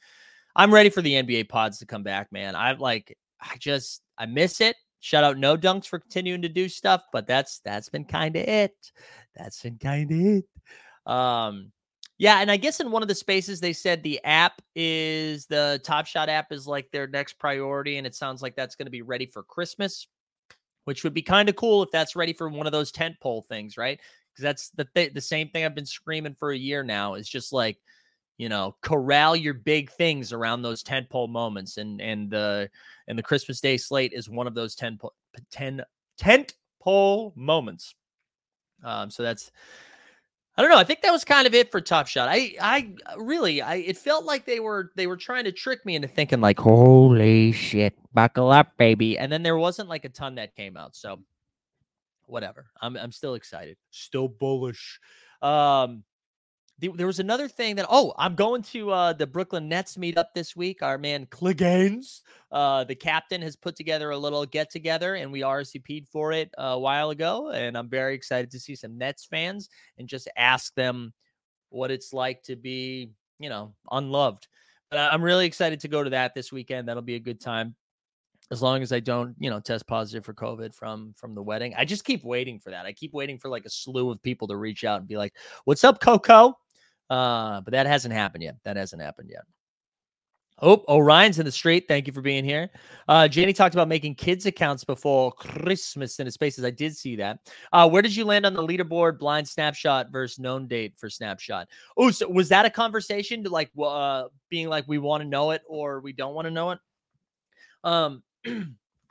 I'm ready for the N B A pods to come back, man. I like, I just, I miss it. Shout out No Dunks for continuing to do stuff, but that's that's been kind of it. That's been kind of it. Um, yeah, and I guess in one of the spaces they said the app is the Top Shot app is like their next priority, and it sounds like that's going to be ready for Christmas, which would be kind of cool if that's ready for one of those tentpole things, right? Because that's the th- the same thing I've been screaming for a year now. It's just like, you know, corral your big things around those tentpole moments. And, and the, and the Christmas Day slate is one of those tentpole moments. Um, so that's, I don't know. I think that was kind of it for Top Shot. I, I really, I, it felt like they were, they were trying to trick me into thinking like, holy shit, buckle up, baby. And then there wasn't like a ton that came out. So whatever. I'm, I'm still excited. Still bullish. Um, There was another thing that, oh, I'm going to uh, the Brooklyn Nets meetup this week. Our man Kliganes, uh, the captain, has put together a little get-together, and we R S V P'd for it a while ago, and I'm very excited to see some Nets fans and just ask them what it's like to be, you know, unloved. But I'm really excited to go to that this weekend. That'll be a good time, as long as I don't, you know, test positive for COVID from, from the wedding. I just keep waiting for that. I keep waiting for, like, a slew of people to reach out and be like, what's up, Coco? Uh, but that hasn't happened yet. That hasn't happened yet. Oh, Orion's in the street. Thank you for being here. Uh, Janie talked about making kids accounts before Christmas in his spaces. I did see that. Uh, where did you land on the leaderboard blind snapshot versus known date for snapshot? Oh, so was that a conversation to like, uh, being like, we want to know it or we don't want to know it? Um,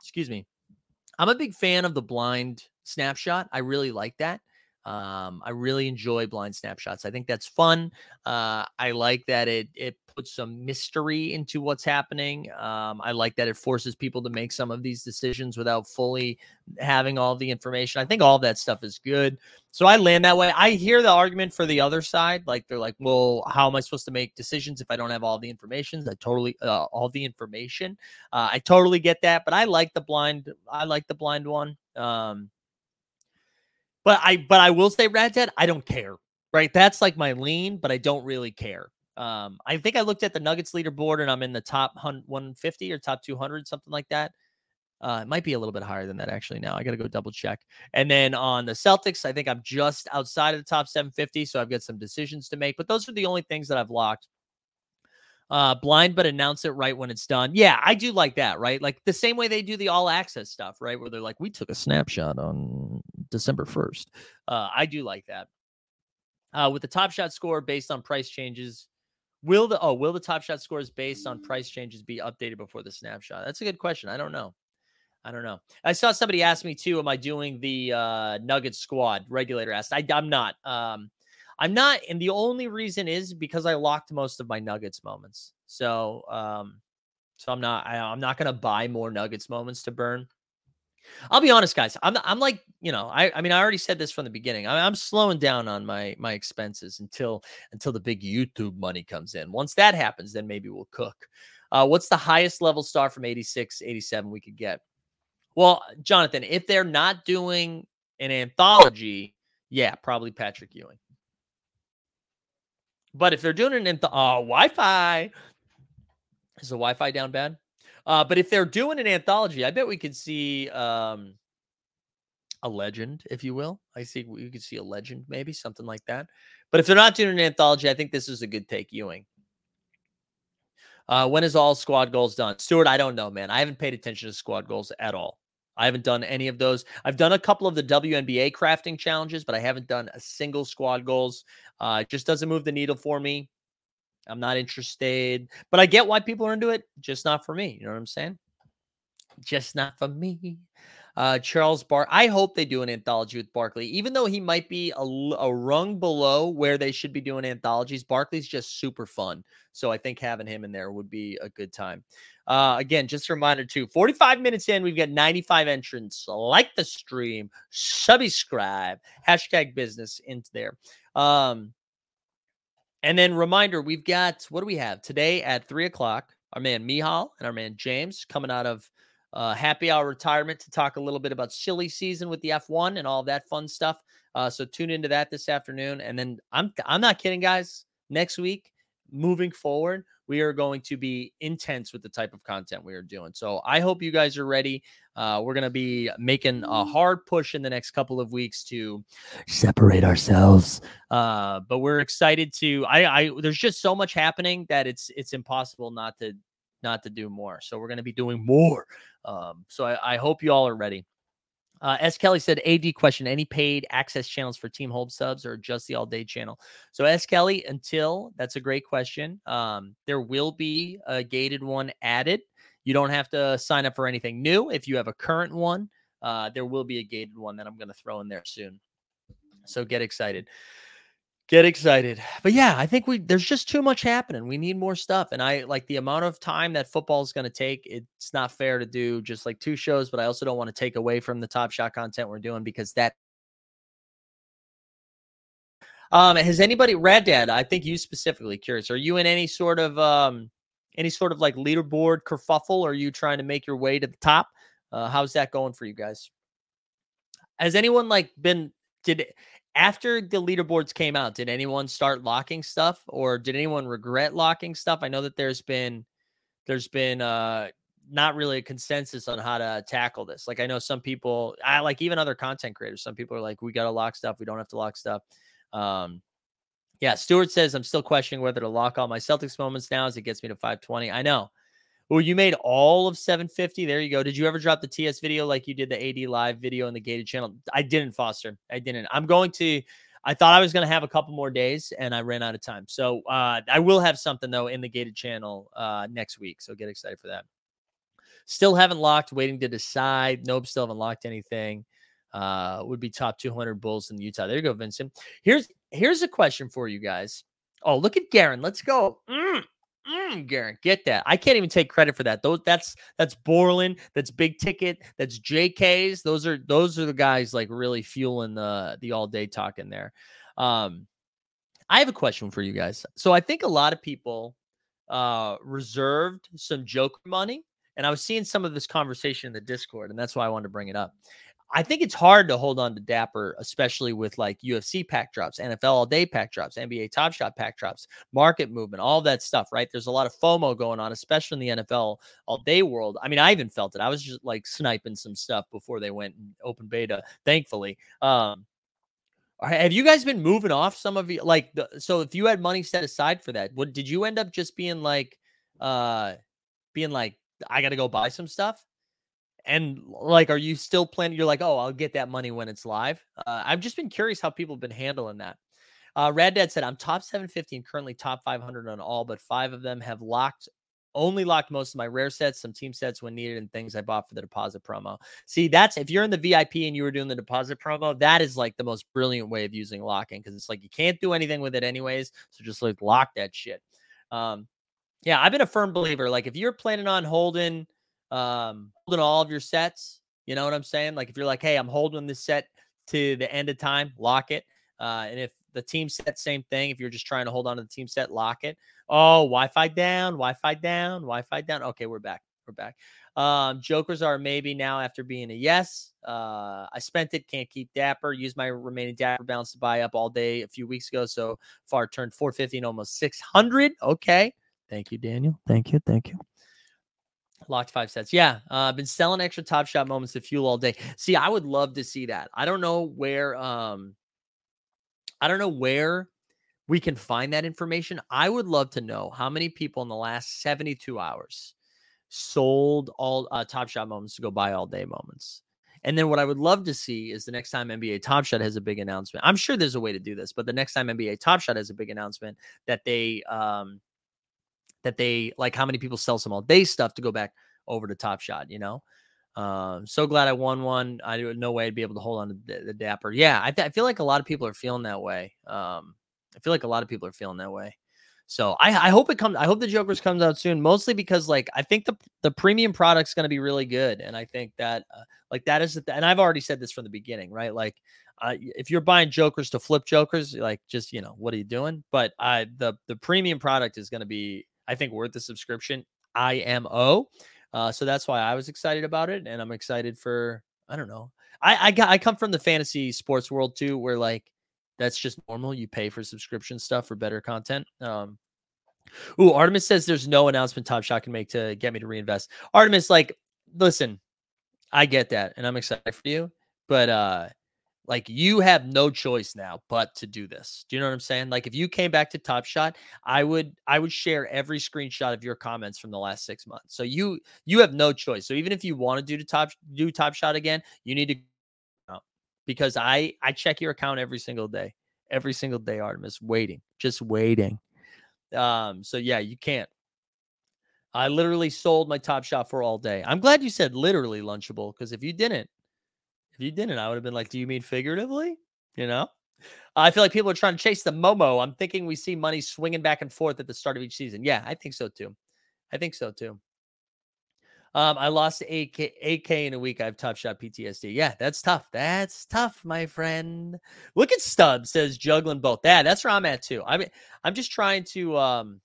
excuse me. I'm a big fan of the blind snapshot. I really like that. Um, I really enjoy blind snapshots. I think that's fun. Uh, I like that it it puts some mystery into what's happening. Um, I like that it forces people to make some of these decisions without fully having all the information. I think all that stuff is good. So I land that way. I hear the argument for the other side. Like they're like, well, how am I supposed to make decisions if I don't have all the information? I totally, uh, all the information. Uh, I totally get that, but I like the blind, I like the blind one. Um, But I but I will say, Rad Dad, I don't care, right? That's like my lean, but I don't really care. Um, I think I looked at the Nuggets leaderboard, and I'm in the top one fifty or top two hundred, something like that. Uh, it might be a little bit higher than that, actually, now. I got to go double check. And then on the Celtics, I think I'm just outside of the top seven fifty, so I've got some decisions to make. But those are the only things that I've locked. Uh, blind, but announce it right when it's done. Yeah, I do like that, right? Like the same way they do the all access stuff, right? Where they're like, we took a snapshot on December first. Uh, I do like that. Uh, with the Top Shot score based on price changes, will the, oh, will the Top Shot scores based on price changes be updated before the snapshot? That's a good question. I don't know. I don't know. I saw somebody ask me too, am I doing the, uh, Nugget squad? Regulator asked. I, I'm not, um, I'm not, and the only reason is because I locked most of my Nuggets moments. So, um, so I'm not, I, I'm not going to buy more Nuggets moments to burn. I'll be honest, guys. I'm, I'm like, you know, I, I mean, I already said this from the beginning. I, I'm slowing down on my, my expenses until, until the big YouTube money comes in. Once that happens, then maybe we'll cook. Uh, what's the highest level star from eighty-six, eighty-seven we could get? Well, Jonathan, if they're not doing an anthology, yeah, probably Patrick Ewing. But if they're doing an anth- oh, Wi-Fi, is the Wi-Fi down bad? Uh, but if they're doing an anthology, I bet we could see um, a legend, if you will. I see you could see a legend, maybe something like that. But if they're not doing an anthology, I think this is a good take, Ewing. Uh, when is all squad goals done, Stuart? I don't know, man. I haven't paid attention to squad goals at all. I haven't done any of those. I've done a couple of the W N B A crafting challenges, but I haven't done a single squad goals. Uh, it just doesn't move the needle for me. I'm not interested, but I get why people are into it. Just not for me. You know what I'm saying? Just not for me. Uh, Charles Bar. I hope they do an anthology with Barkley, even though he might be a, a rung below where they should be doing anthologies. Barkley's just super fun. So I think having him in there would be a good time. Uh, again, just a reminder too, forty-five minutes in, we've got ninety-five entrants. Like the stream, subscribe, hashtag business into there. Um, and then reminder, we've got, what do we have today at three o'clock? Our man Michal and our man James coming out of Uh, happy hour retirement to talk a little bit about silly season with the F one and all that fun stuff. Uh, so tune into that this afternoon. And then I'm, I'm not kidding, guys. Next week, moving forward, we are going to be intense with the type of content we are doing. So I hope you guys are ready. Uh, we're going to be making a hard push in the next couple of weeks to separate ourselves. Uh, but we're excited to, I, I, there's just so much happening that it's, it's impossible not to, not to do more. So we're going to be doing more. Um, so I, I hope you all are ready. Uh, S. Kelly said, A D question, any paid access channels for Team Home subs or just the all day channel? So S. Kelly, until that's a great question. Um, there will be a gated one added. You don't have to sign up for anything new. If you have a current one, uh, there will be a gated one that I'm going to throw in there soon. So get excited. Get excited. But yeah, I think we there's just too much happening. We need more stuff. And I like the amount of time that football is going to take. It's not fair to do just like two shows, but I also don't want to take away from the Top Shot content we're doing because that. Um, has anybody, Rad Dad, I think you specifically, curious, are you in any sort of um, any sort of like leaderboard kerfuffle? Or are you trying to make your way to the top? Uh, how's that going for you guys? Has anyone like been, did After the leaderboards came out, did anyone start locking stuff or did anyone regret locking stuff? I know that there's been, there's been uh, not really a consensus on how to tackle this. Like I know some people, I like even other content creators, some people are like, we got to lock stuff. We don't have to lock stuff. Um, yeah. Stuart says, I'm still questioning whether to lock all my Celtics moments now as it gets me to five twenty. I know. Well, you made all of seven fifty. There you go. Did you ever drop the T S video like you did the A D live video in the gated channel? I didn't, Foster. I didn't. I'm going to, I thought I was going to have a couple more days and I ran out of time. So uh, I will have something though in the gated channel uh, next week. So get excited for that. Still haven't locked, waiting to decide. Nope. Still haven't locked anything. Uh, would be top two hundred Bulls in Utah. There you go, Vincent. Here's, here's a question for you guys. Oh, look at Garren. Let's go. Mm. Mm, Garren, get that. I can't even take credit for that. Those that's that's Borland, that's Big Ticket, that's J K's. Those are those are the guys like really fueling the the all day talk in there. Um, I have a question for you guys. So I think a lot of people uh, reserved some joker money, and I was seeing some of this conversation in the Discord, and that's why I wanted to bring it up. I think it's hard to hold on to Dapper, especially with like U F C pack drops, N F L all day pack drops, N B A Top Shot pack drops, market movement, all that stuff, right? There's a lot of FOMO going on, especially in the N F L all day world. I mean, I even felt it. I was just like sniping some stuff before they went in open beta, thankfully. Um, have you guys been moving off some of you? Like, the, so if you had money set aside for that, what did you end up just being like, uh, being like, I got to go buy some stuff? And like, are you still planning? You're like, oh, I'll get that money when it's live. Uh, I've just been curious how people have been handling that. Uh, Rad Dad said, I'm top seven fifty and currently top five hundred on all, but five of them have locked, only locked most of my rare sets, some team sets when needed, and things I bought for the deposit promo. See, that's if you're in the V I P and you were doing the deposit promo, that is like the most brilliant way of using locking because it's like you can't do anything with it anyways. So just like lock that shit. Um, yeah, I've been a firm believer. Like if you're planning on holding, Um, holding all of your sets, you know what I'm saying? Like if you're like, hey, I'm holding this set to the end of time, lock it. Uh, and if the team set, same thing. If you're just trying to hold on to the team set, lock it. Oh, Wi-Fi down, Wi-Fi down, Wi-Fi down. Okay, we're back. We're back. Um, jokers are maybe now after being a yes. Uh, I spent it, can't keep Dapper. Used my remaining Dapper balance to buy up all day a few weeks ago. So far turned four fifty and almost six hundred. Okay. Thank you, Daniel. Thank you. Thank you. Locked five sets. Yeah. Uh, I've been selling extra Top Shot moments to fuel all day. See, I would love to see that. I don't know where, um, I don't know where we can find that information. I would love to know how many people in the last seventy-two hours sold all uh, Top Shot moments to go buy all day moments. And then what I would love to see is the next time N B A Top Shot has a big announcement. I'm sure there's a way to do this, but the next time N B A Top Shot has a big announcement that they, um, that they like how many people sell some all day stuff to go back over to Top Shot, you know? Um, so glad I won one. I do no way I'd be able to hold on to the, the Dapper. Yeah. I, th- I feel like a lot of people are feeling that way. Um, I feel like a lot of people are feeling that way. So I, I hope it comes. I hope the Jokers comes out soon, mostly because like, I think the, the premium product's going to be really good. And I think that uh, like that is, and I've already said this from the beginning, right? Like uh, if you're buying Jokers to flip Jokers, like just, you know, what are you doing? But I, the, the premium product is going to be, I think, worth the subscription. I M O. Uh, so that's why I was excited about it. And I'm excited for, I don't know. I, I got, I come from the fantasy sports world too, where like, that's just normal. You pay for subscription stuff for better content. Um, ooh, Artemis says there's no announcement Top Shot can make to get me to reinvest. Artemis, like, listen, I get that, and I'm excited for you, but uh, like, you have no choice now but to do this. Do you know what I'm saying? Like, if you came back to Top Shot, I would, I would share every screenshot of your comments from the last six months. So you, you have no choice. So even if you want to do to top do Top Shot again, you need to. Because I, I check your account every single day, every single day, Artemis, waiting, just waiting. Um, so yeah, you can't. I literally sold my Top Shot for all day. I'm glad you said literally Lunchable, because if you didn't, if you didn't, I would have been like, do you mean figuratively? You know, I feel like people are trying to chase the Momo. I'm thinking we see money swinging back and forth at the start of each season. Yeah, I think so too. I think so too. Um, I lost eight K in a week. I have Top Shot P T S D. Yeah, that's tough. That's tough, my friend. Look at Stubbs says juggling both. Yeah, that's where I'm at too. I mean, I'm just trying to, um,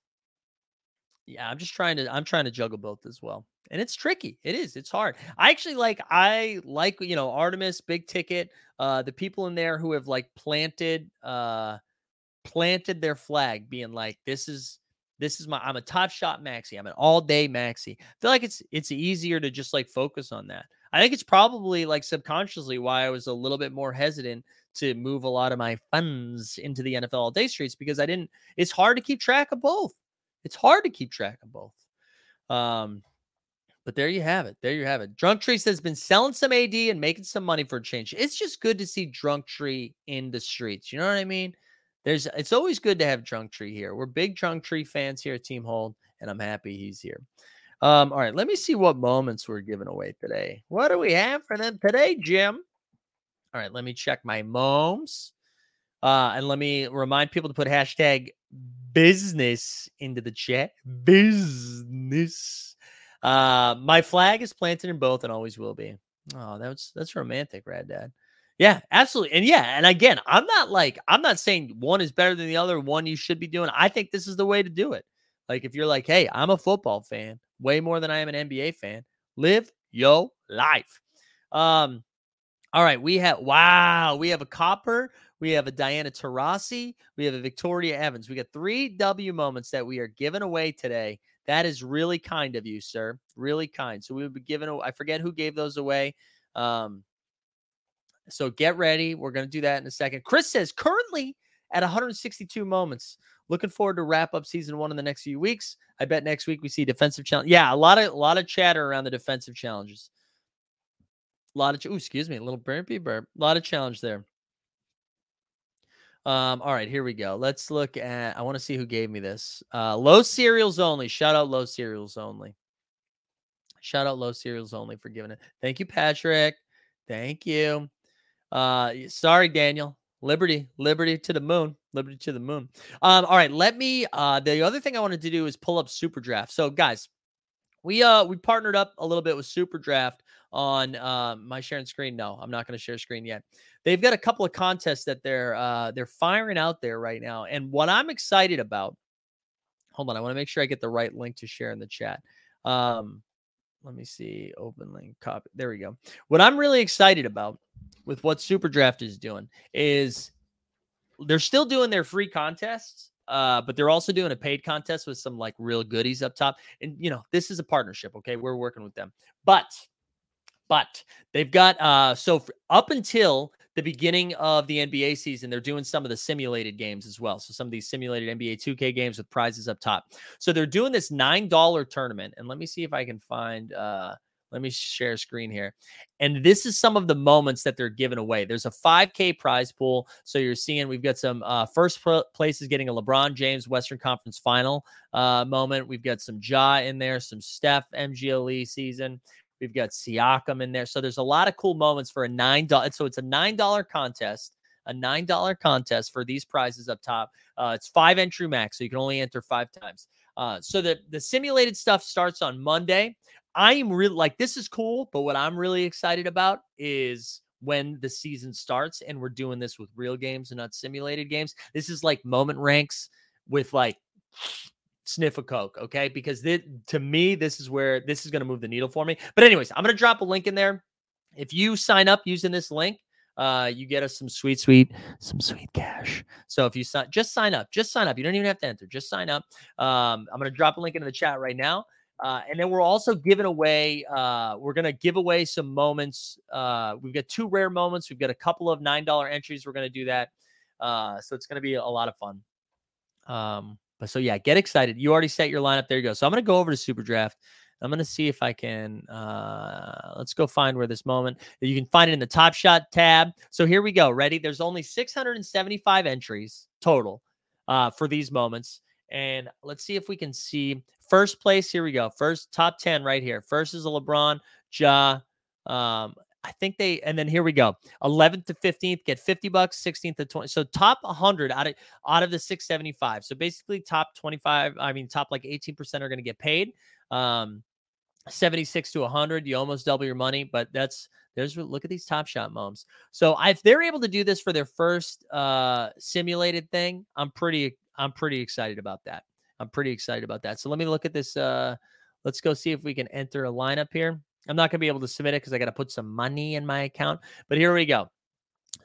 yeah, I'm just trying to, I'm trying to juggle both as well. And it's tricky. It is. It's hard. I actually like, I like, you know, Artemis, Big Ticket, uh, the people in there who have like planted, uh, planted their flag being like, this is, This is my, I'm a Top Shot maxi. I'm an all day maxi. I feel like it's, it's easier to just like focus on that. I think it's probably like subconsciously why I was a little bit more hesitant to move a lot of my funds into the N F L all day streets, because I didn't, it's hard to keep track of both. It's hard to keep track of both. Um, but there you have it. There you have it. Drunk Tree says been selling some A D and making some money for a change. It's just good to see Drunk Tree in the streets. You know what I mean? There's, it's always good to have Drunk Tree here. We're big Drunk Tree fans here at Team Hold, and I'm happy he's here. Um, all right, let me see what moments we're giving away today. What do we have for them today, Jim? All right, let me check my moms. Uh, and let me remind people to put hashtag business into the chat. Business. Uh, my flag is planted in both and always will be. Oh, that's that's romantic, Rad Dad. Yeah, absolutely. And yeah, and again, I'm not like, I'm not saying one is better than the other, one you should be doing. I think this is the way to do it. Like if you're like, hey, I'm a football fan way more than I am an N B A fan, live your life. Um, all right, we have, wow, we have a Copper, we have a Diana Taurasi, we have a Victoria Evans. We got three W moments that we are giving away today. That is really kind of you, sir. Really kind. So we would be giving, I forget who gave those away. Um, So get ready. We're going to do that in a second. Chris says currently at one hundred sixty-two moments. Looking forward to wrap up season one in the next few weeks. I bet next week we see defensive challenge. Yeah, a lot of a lot of chatter around the defensive challenges. A lot of, ooh, excuse me, a little burpy burp. A lot of challenge there. Um, all right, here we go. Let's look at, I want to see who gave me this. Uh, low cereals only. Shout out low cereals only. Shout out low cereals only for giving it. Thank you, Patrick. Thank you. Uh, sorry, Daniel. Liberty, liberty to the moon, liberty to the moon. Um, all right, let me, uh, the other thing I wanted to do is pull up Super Draft. So guys, we, uh, we partnered up a little bit with Super Draft on, uh, my sharing screen. No, I'm not going to share screen yet. They've got a couple of contests that they're, uh, they're firing out there right now. And what I'm excited about, hold on, I want to make sure I get the right link to share in the chat. Um, let me see, open link, copy. There we go. What I'm really excited about with what Superdraft is doing is they're still doing their free contests, uh, but they're also doing a paid contest with some like real goodies up top. And, you know, this is a partnership. Okay. We're working with them, but, but they've got, uh, so for, up until the beginning of the N B A season, they're doing some of the simulated games as well. So some of these simulated N B A two K games with prizes up top. So they're doing this nine dollar tournament. And let me see if I can find, uh, let me share screen here. And this is some of the moments that they're giving away. There's a five K prize pool. So you're seeing we've got some uh, first place is getting a LeBron James Western Conference Final uh, moment. We've got some Ja in there, some Steph M G L E season. We've got Siakam in there. So there's a lot of cool moments for a nine dollars. So it's a nine dollars contest, a nine dollars contest for these prizes up top. Uh, it's five entry max, so you can only enter five times. Uh, so the, the simulated stuff starts on Monday. I am really like, this is cool, but what I'm really excited about is when the season starts and we're doing this with real games and not simulated games. This is like Moment Ranks with like sniff a Coke. Okay. Because this, to me, this is where this is going to move the needle for me. But anyways, I'm going to drop a link in there. If you sign up using this link, Uh, you get us some sweet, sweet, some sweet cash. So if you sign, just sign up, just sign up. You don't even have to enter. Just sign up. Um, I'm going to drop a link into the chat right now. Uh, and then we're also giving away, uh, we're going to give away some moments. Uh, we've got two rare moments. We've got a couple of nine dollars entries. We're going to do that. Uh, so it's going to be a lot of fun. Um, but so yeah, get excited. You already set your lineup. There you go. So I'm going to go over to Super Draft. I'm going to see if I can, uh, let's go find where this moment, you can find it in the Top Shot tab. So here we go. Ready? There's only six hundred seventy-five entries total uh, for these moments. And let's see if we can see first place. Here we go. First top ten right here. First is a LeBron, Ja. Um, I think they, and then here we go. eleventh to fifteenth, get fifty bucks, sixteenth to twentieth. So top one hundred out of, out of the six seventy-five. So basically top twenty-five, I mean, top like eighteen percent are going to get paid. Um, seventy-six to one hundred, you almost double your money, but that's there's look at these Top Shot moms. So if they're able to do this for their first uh simulated thing, I'm pretty I'm pretty excited about that. I'm pretty excited about that. So let me look at this. Uh, let's go see if we can enter a lineup here. I'm not gonna be able to submit it because I got to put some money in my account. But here we go.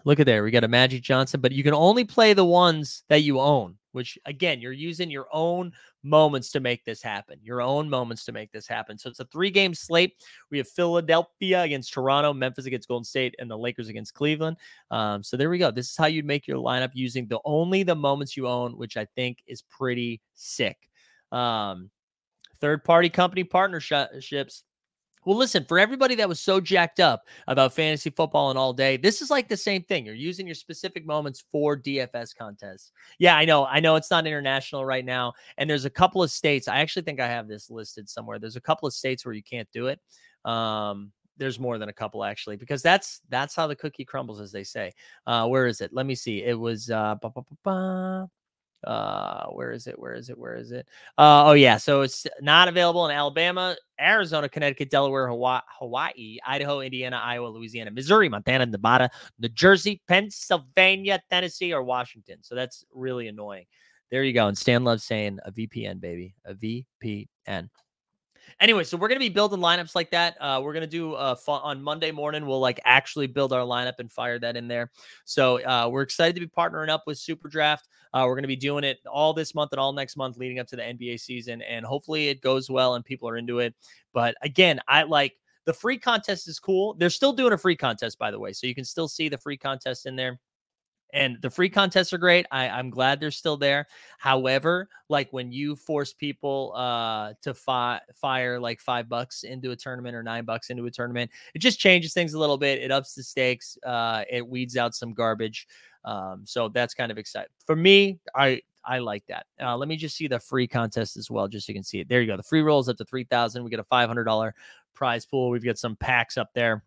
Look at there. We got a Magic Johnson, but you can only play the ones that you own, which again, you're using your own moments to make this happen, your own moments to make this happen. So it's a three game slate. We have Philadelphia against Toronto, Memphis against Golden State, and the Lakers against Cleveland. Um, so there we go. This is how you'd make your lineup using the only the moments you own, which I think is pretty sick. Um, third party company partnerships. Well, listen, for everybody that was so jacked up about fantasy football and all day, this is like the same thing. You're using your specific moments for D F S contests. Yeah, I know. I know it's not international right now. And there's a couple of states. I actually think I have this listed somewhere. There's a couple of states where you can't do it. Um, there's more than a couple, actually, because that's that's how the cookie crumbles, as they say. Uh, where is it? Let me see. It was... Uh, bah, bah, bah, bah. Uh, where is it? Where is it? Where is it? Uh, oh yeah. So it's not available in Alabama, Arizona, Connecticut, Delaware, Hawaii, Idaho, Indiana, Iowa, Louisiana, Missouri, Montana, Nevada, New Jersey, Pennsylvania, Tennessee, or Washington. So that's really annoying. There you go. And Stan loves saying a V P N, baby, a V P N. Anyway, so we're going to be building lineups like that. Uh, we're going to do uh, fun- on Monday morning. We'll like actually build our lineup and fire that in there. So uh, we're excited to be partnering up with SuperDraft. Uh, we're going to be doing it all this month and all next month leading up to the N B A season. And hopefully it goes well and people are into it. But again, I like the free contest is cool. They're still doing a free contest, by the way. So you can still see the free contest in there. And the free contests are great. I, I'm glad they're still there. However, like when you force people uh, to fi- fire like five bucks into a tournament or nine bucks into a tournament, it just changes things a little bit. It ups the stakes. Uh, it weeds out some garbage. Um, so that's kind of exciting for me. I I like that. Uh, let me just see the free contest as well, just so you can see it. There you go. The free rolls up to three thousand. We get a five hundred dollar prize pool. We've got some packs up there.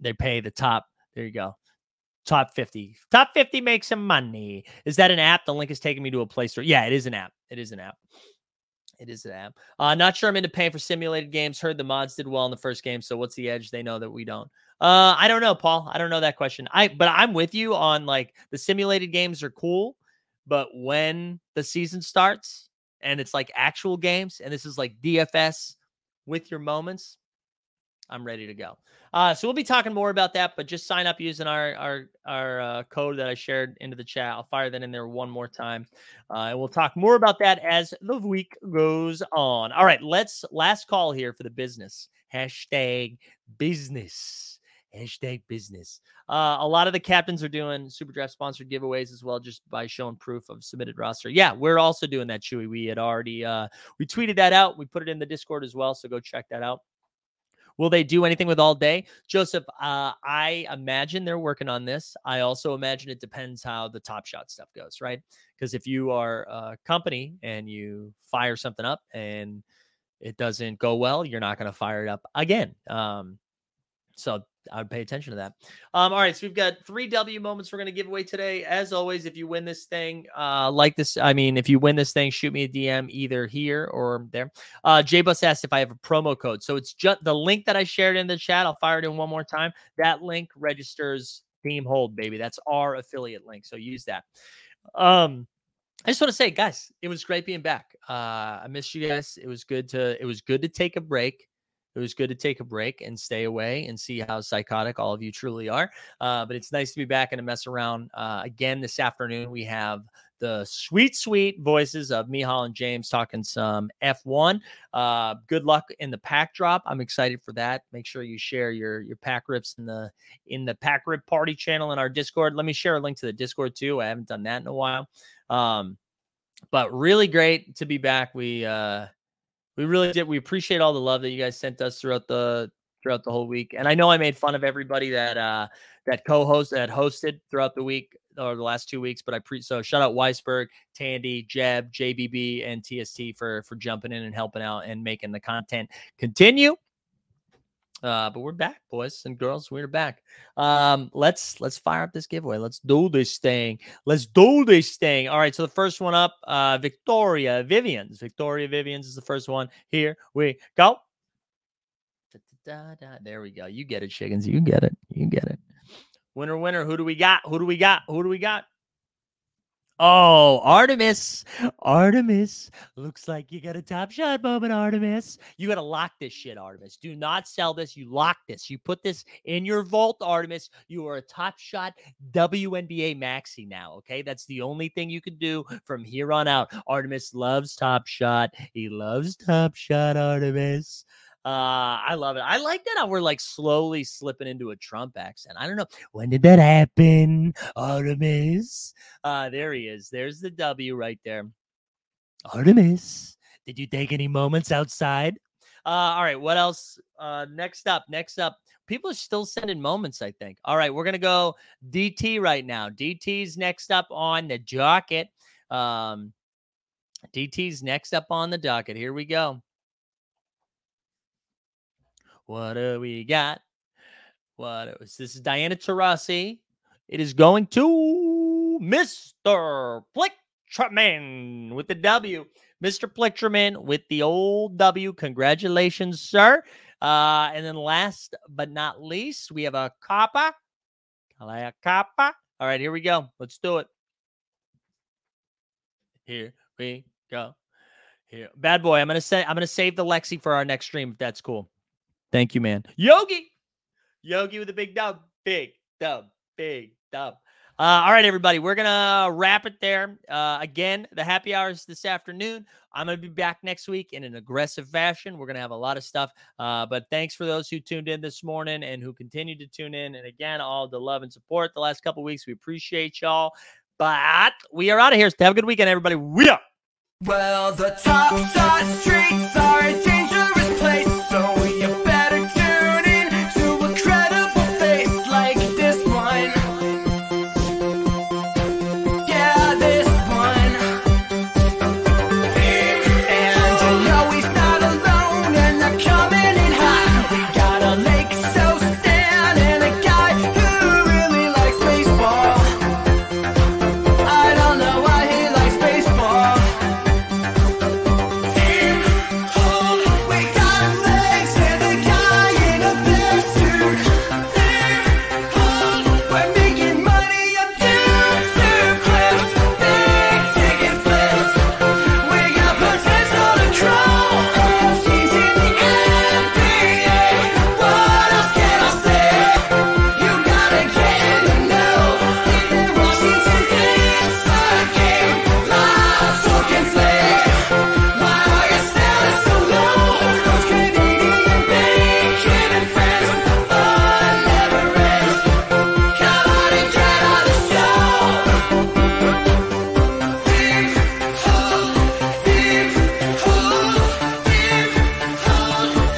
They pay the top. There you go. Top fifty. Top fifty makes some money. Is that an app? The link is taking me to a Play Store. Yeah, it is an app. It is an app. It is an app. Uh, not sure I'm into paying for simulated games. Heard the mods did well in the first game. So what's the edge? They know that we don't. Uh, I don't know, Paul. I don't know that question. I but I'm with you on like the simulated games are cool, but when the season starts and it's like actual games and this is like D F S with your moments, I'm ready to go. Uh, so we'll be talking more about that, but just sign up using our our, our uh, code that I shared into the chat. I'll fire that in there one more time. Uh, and we'll talk more about that as the week goes on. All right, let's last call here for the business. Hashtag business. Hashtag business. Uh, a lot of the captains are doing SuperDraft sponsored giveaways as well, just by showing proof of submitted roster. Yeah, we're also doing that, Chewy. We had already uh, we tweeted that out. We put it in the Discord as well, so go check that out. Will they do anything with all day? Joseph, uh, I imagine they're working on this. I also imagine it depends how the Top Shot stuff goes, right? Because if you are a company and you fire something up and it doesn't go well, you're not going to fire it up again. Um, so I would pay attention to that. Um, all right. So we've got three W moments we're going to give away today. As always, if you win this thing, uh, like this, I mean, if you win this thing, shoot me a D M either here or there. Uh, J. Bus asked if I have a promo code. So it's just the link that I shared in the chat. I'll fire it in one more time. That link registers Team Hold, baby. That's our affiliate link. So use that. Um, I just want to say, guys, it was great being back. Uh, I missed you guys. It was good to, it was good to take a break. It was good to take a break and stay away and see how psychotic all of you truly are. Uh, but it's nice to be back and to mess around. Uh, again, this afternoon, we have the sweet, sweet voices of Michal and James talking some F one. Uh, good luck in the pack drop. I'm excited for that. Make sure you share your, your pack rips in the, in the pack rip party channel in our Discord. Let me share a link to the Discord too. I haven't done that in a while. Um, but really great to be back. We, uh, We really did. We appreciate all the love that you guys sent us throughout the throughout the whole week. And I know I made fun of everybody that uh, that co-host that hosted throughout the week or the last two weeks. But I pre so shout out Weisberg, Tandy, Jeb, J B B, and T S T for for jumping in and helping out and making the content continue. Uh, but we're back, boys and girls. We're back. Um, let's let's fire up this giveaway. Let's do this thing. Let's do this thing. All right. So the first one up, uh, Victoria Vivian's. Victoria Vivian's is the first one. Here we go. Da, da, da, da. There we go. You get it, Shiggins. You get it. You get it. Winner, winner. Who do we got? Who do we got? Who do we got? Oh, Artemis. Artemis. Looks like you got a top shot moment, Artemis. You got to lock this shit, Artemis. Do not sell this. You lock this. You put this in your vault, Artemis. You are a top shot W N B A maxi now, okay? That's the only thing you can do from here on out. Artemis loves top shot. He loves top shot, Artemis. Uh, I love it. I like that how we're like slowly slipping into a Trump accent. I don't know. When did that happen, Artemis? Uh, there he is. There's the W right there. Artemis, did you take any moments outside? Uh, all right. What else? Uh, next up, next up. People are still sending moments, I think. All right. We're going to go D T right now. D T's next up on the docket. Um, D T's next up on the docket. Here we go. What do we got? What is this? Is Diana Taurasi. It is going to Mister Plichterman with the W. Mister Plichterman with the old W. Congratulations, sir. Uh, and then last but not least, we have a Kappa. Kalea Kappa. All right, here we go. Let's do it. Here we go. Here, bad boy. I'm gonna say I'm gonna save the Lexi for our next stream if that's cool. Thank you, man. Yogi. Yogi with a big dub. Big dub. Big dub. Uh, all right, everybody. We're going to wrap it there. Uh, again, the happy hours this afternoon. I'm going to be back next week in an aggressive fashion. We're going to have a lot of stuff. Uh, but thanks for those who tuned in this morning and who continue to tune in. And again, all the love and support the last couple of weeks. We appreciate y'all. But we are out of here. So have a good weekend, everybody. We are. Well, the top side streets